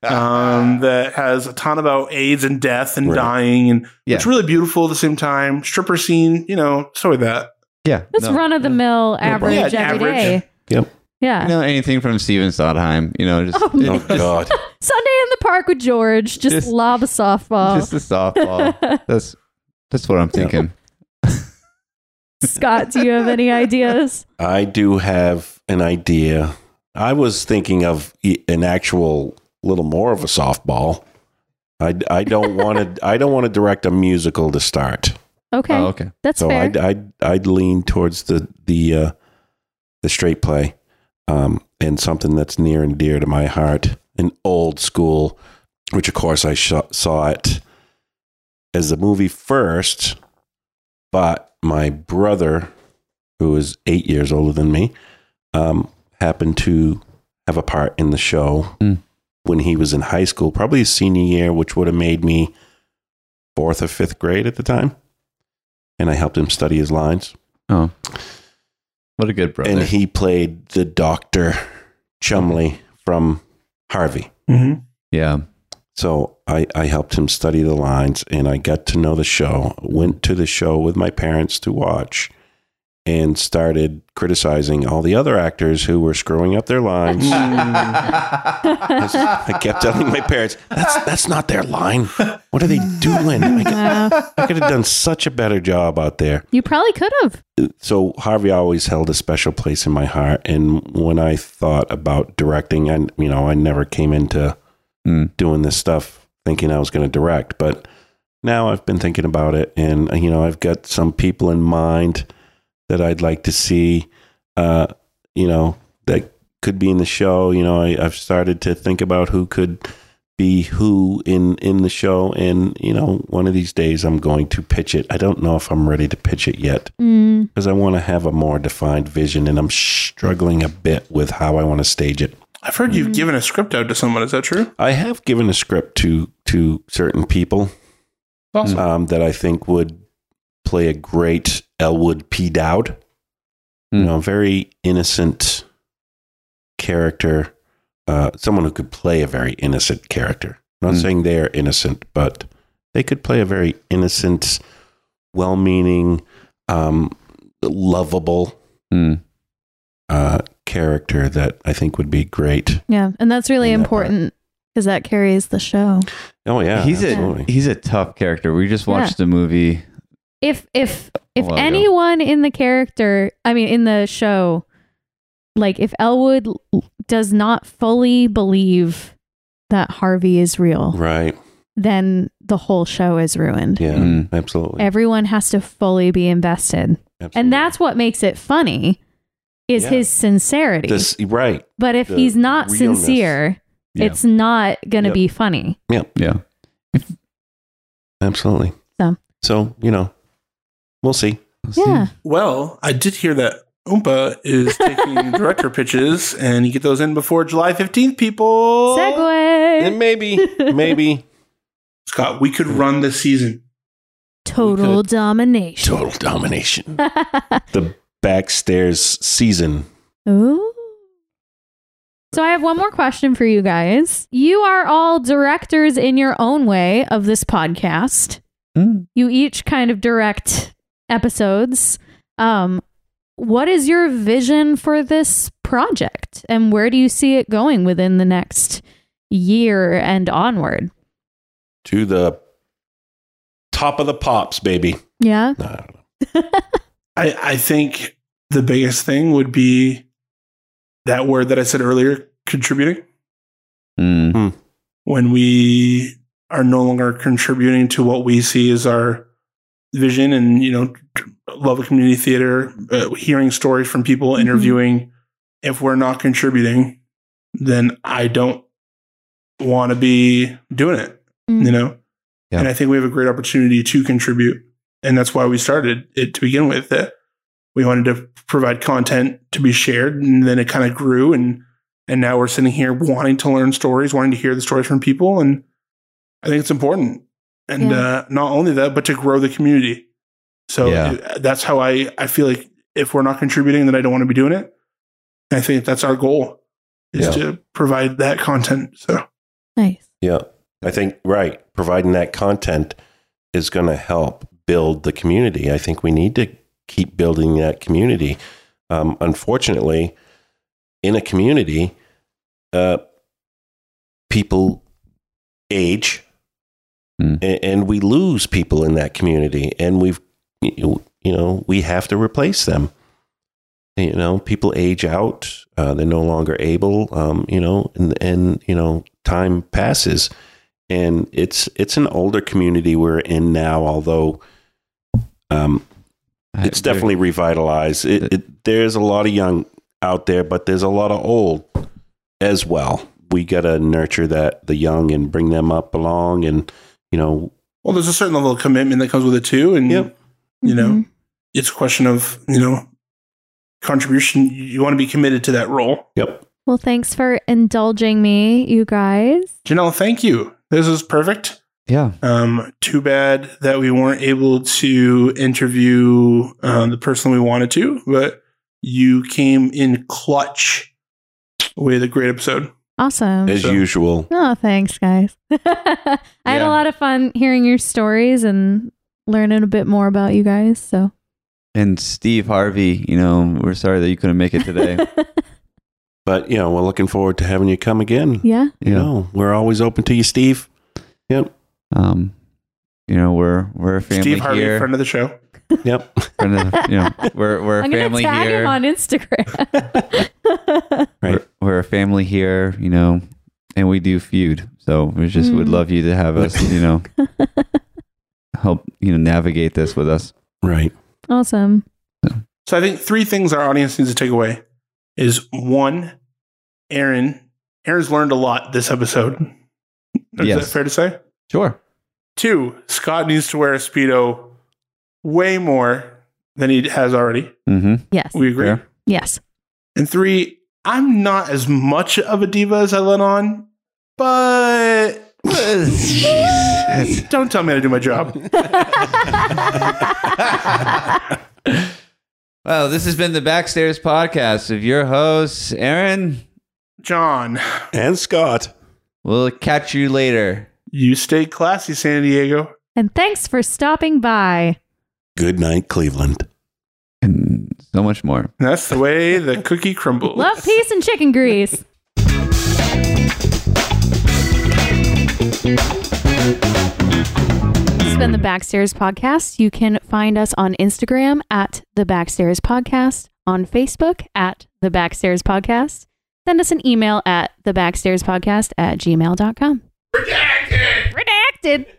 um, that has a ton about AIDS and death and right. dying, and yeah. it's really beautiful at the same time. Stripper scene, you know, so like that. Yeah, that's no, run of the mill, no, average yeah, every average. Day. Yep. Yeah. You know, anything from Steven Sondheim, you know, just oh, you know, God. Sunday in the Park with George, just, just lob a softball. Just a softball. That's that's what I'm thinking. Scott, do you have any ideas? I do have an idea. I was thinking of an actual little more of a softball. I, I don't want to I don't want to direct a musical to start. Okay. Oh, okay. That's so fair. I'd, I'd I'd lean towards the the uh, the straight play. Um, and something that's near and dear to my heart, an old school, which of course I sh- saw it as a movie first, but my brother, who is eight years older than me, um, happened to have a part in the show mm. when he was in high school, probably his senior year, which would have made me fourth or fifth grade at the time. And I helped him study his lines. Oh, what a good brother. And he played the Doctor Chumley from Harvey. Mm-hmm. Yeah. So I, I helped him study the lines, and I got to know the show, went to the show with my parents to watch, and started criticizing all the other actors who were screwing up their lines. I kept telling my parents, that's that's not their line. What are they doing? I could, yeah. I could have done such a better job out there. You probably could have. So Harvey always held a special place in my heart. And when I thought about directing, and you know, I never came into mm. doing this stuff thinking I was going to direct. But now I've been thinking about it, and you know, I've got some people in mind that I'd like to see, uh, you know, that could be in the show. You know, I, I've started to think about who could be who in, in the show. And, you know, one of these days I'm going to pitch it. I don't know if I'm ready to pitch it yet because mm. I want to have a more defined vision, and I'm struggling a bit with how I want to stage it. I've heard mm. you've given a script out to someone. Is that true? I have given a script to, to certain people awesome. um, that I think would play a great Elwood P. Dowd, mm. you know, very innocent character, uh, someone who could play a very innocent character. I'm not mm. saying they're innocent, but they could play a very innocent, well-meaning, um, lovable mm. uh, character that I think would be great. Yeah, and that's really important. That because that carries the show. Oh, yeah. He's absolutely. a he's a tough character. We just watched yeah. the movie. If if if anyone ago. in the character, I mean, in the show, like if Elwood does not fully believe that Harvey is real, right, then the whole show is ruined. Yeah, mm. absolutely. Everyone has to fully be invested. Absolutely. And that's what makes it funny is yeah. his sincerity. This, right. But if the he's not realness. sincere, yeah. it's not going to yep. be funny. Yeah. Yeah. Absolutely. So. So, you know, we'll see. We'll yeah. see. Well, I did hear that OOPA is taking director pitches, and you get those in before July fifteenth, people. Segway. And maybe, maybe. Scott, we could run this season. Total domination. Total domination. The Back Stairs season. Ooh. So I have one more question for you guys. You are all directors in your own way of this podcast. You each kind of direct episodes. Um, what is your vision for this project, and where do you see it going within the next year and onward? To the top of the pops, baby. Yeah. No, I don't know. I, I think the biggest thing would be that word that I said earlier, contributing. Mm-hmm. When we are no longer contributing to what we see as our vision and, you know, love of community theater, uh, hearing stories from people, interviewing. Mm-hmm. If we're not contributing, then I don't want to be doing it, mm-hmm. you know? Yeah. And I think we have a great opportunity to contribute. And that's why we started it to begin with, that we wanted to provide content to be shared. And then it kind of grew. And, and now we're sitting here wanting to learn stories, wanting to hear the stories from people. And I think it's important. And yeah. uh, not only that, but to grow the community. So yeah. that's how I, I feel like if we're not contributing, then I don't want to be doing it. I think that's our goal, is yeah. to provide that content. So nice. Yeah. I think, right. Providing that content is going to help build the community. I think we need to keep building that community. Um, unfortunately, in a community, uh, people age mm. and, and we lose people in that community, and we've, you know, we have to replace them. You know, people age out, uh, they're no longer able, um, you know, and, and, you know, time passes, and it's, it's an older community we're in now, although, um, it's I, definitely revitalized. It, the, it, there's a lot of young out there, but there's a lot of old as well. We got to nurture that, the young, and bring them up along, and, you know, well, there's a certain level of commitment that comes with it too. And, yep. you know, mm-hmm. it's a question of, you know, contribution. You want to be committed to that role. Yep. Well, thanks for indulging me, you guys. Janelle, thank you. This is perfect. Yeah. Um, too bad that we weren't able to interview um, the person we wanted to, but you came in clutch with a great episode. Awesome. As so. usual. Oh, thanks, guys. I yeah. had a lot of fun hearing your stories and learning a bit more about you guys, so. And Steve, Harvey, you know, we're sorry that you couldn't make it today. But, you know, we're looking forward to having you come again. Yeah. You yeah. know, we're always open to you, Steve. Yep. Um, you know, we're we're a family Steve Harvey, here. friend of the show. Yep. Friend of the, you know, we're, we're a family here. I'm going to tag him on Instagram. Right. We're, we're a family here, you know, and we do feud. So we just mm. would love you to have us, you know, help, you know, navigate this with us. Right. Awesome. So I think three things our audience needs to take away is, one, Aaron. Aaron's learned a lot this episode. Is yes. that fair to say? Sure. Two, Scott needs to wear a Speedo way more than he has already. Mm-hmm. Yes. We agree? Fair. Yes. And three, I'm not as much of a diva as I let on, but... Don't tell me how to do my job. Well, this has been the Back Stairs Podcast of your hosts, Aaron, John, and Scott. We'll catch you later. You stay classy, San Diego. And thanks for stopping by. Good night, Cleveland. And so much more. That's the way the cookie crumbles. Love, peace, and chicken grease. This has been the Backstairs Podcast. You can find us on Instagram at the Backstairs Podcast, on Facebook at the Backstairs Podcast. Send us an email at the Backstairs Podcast at gmail dot com. Redacted! Redacted!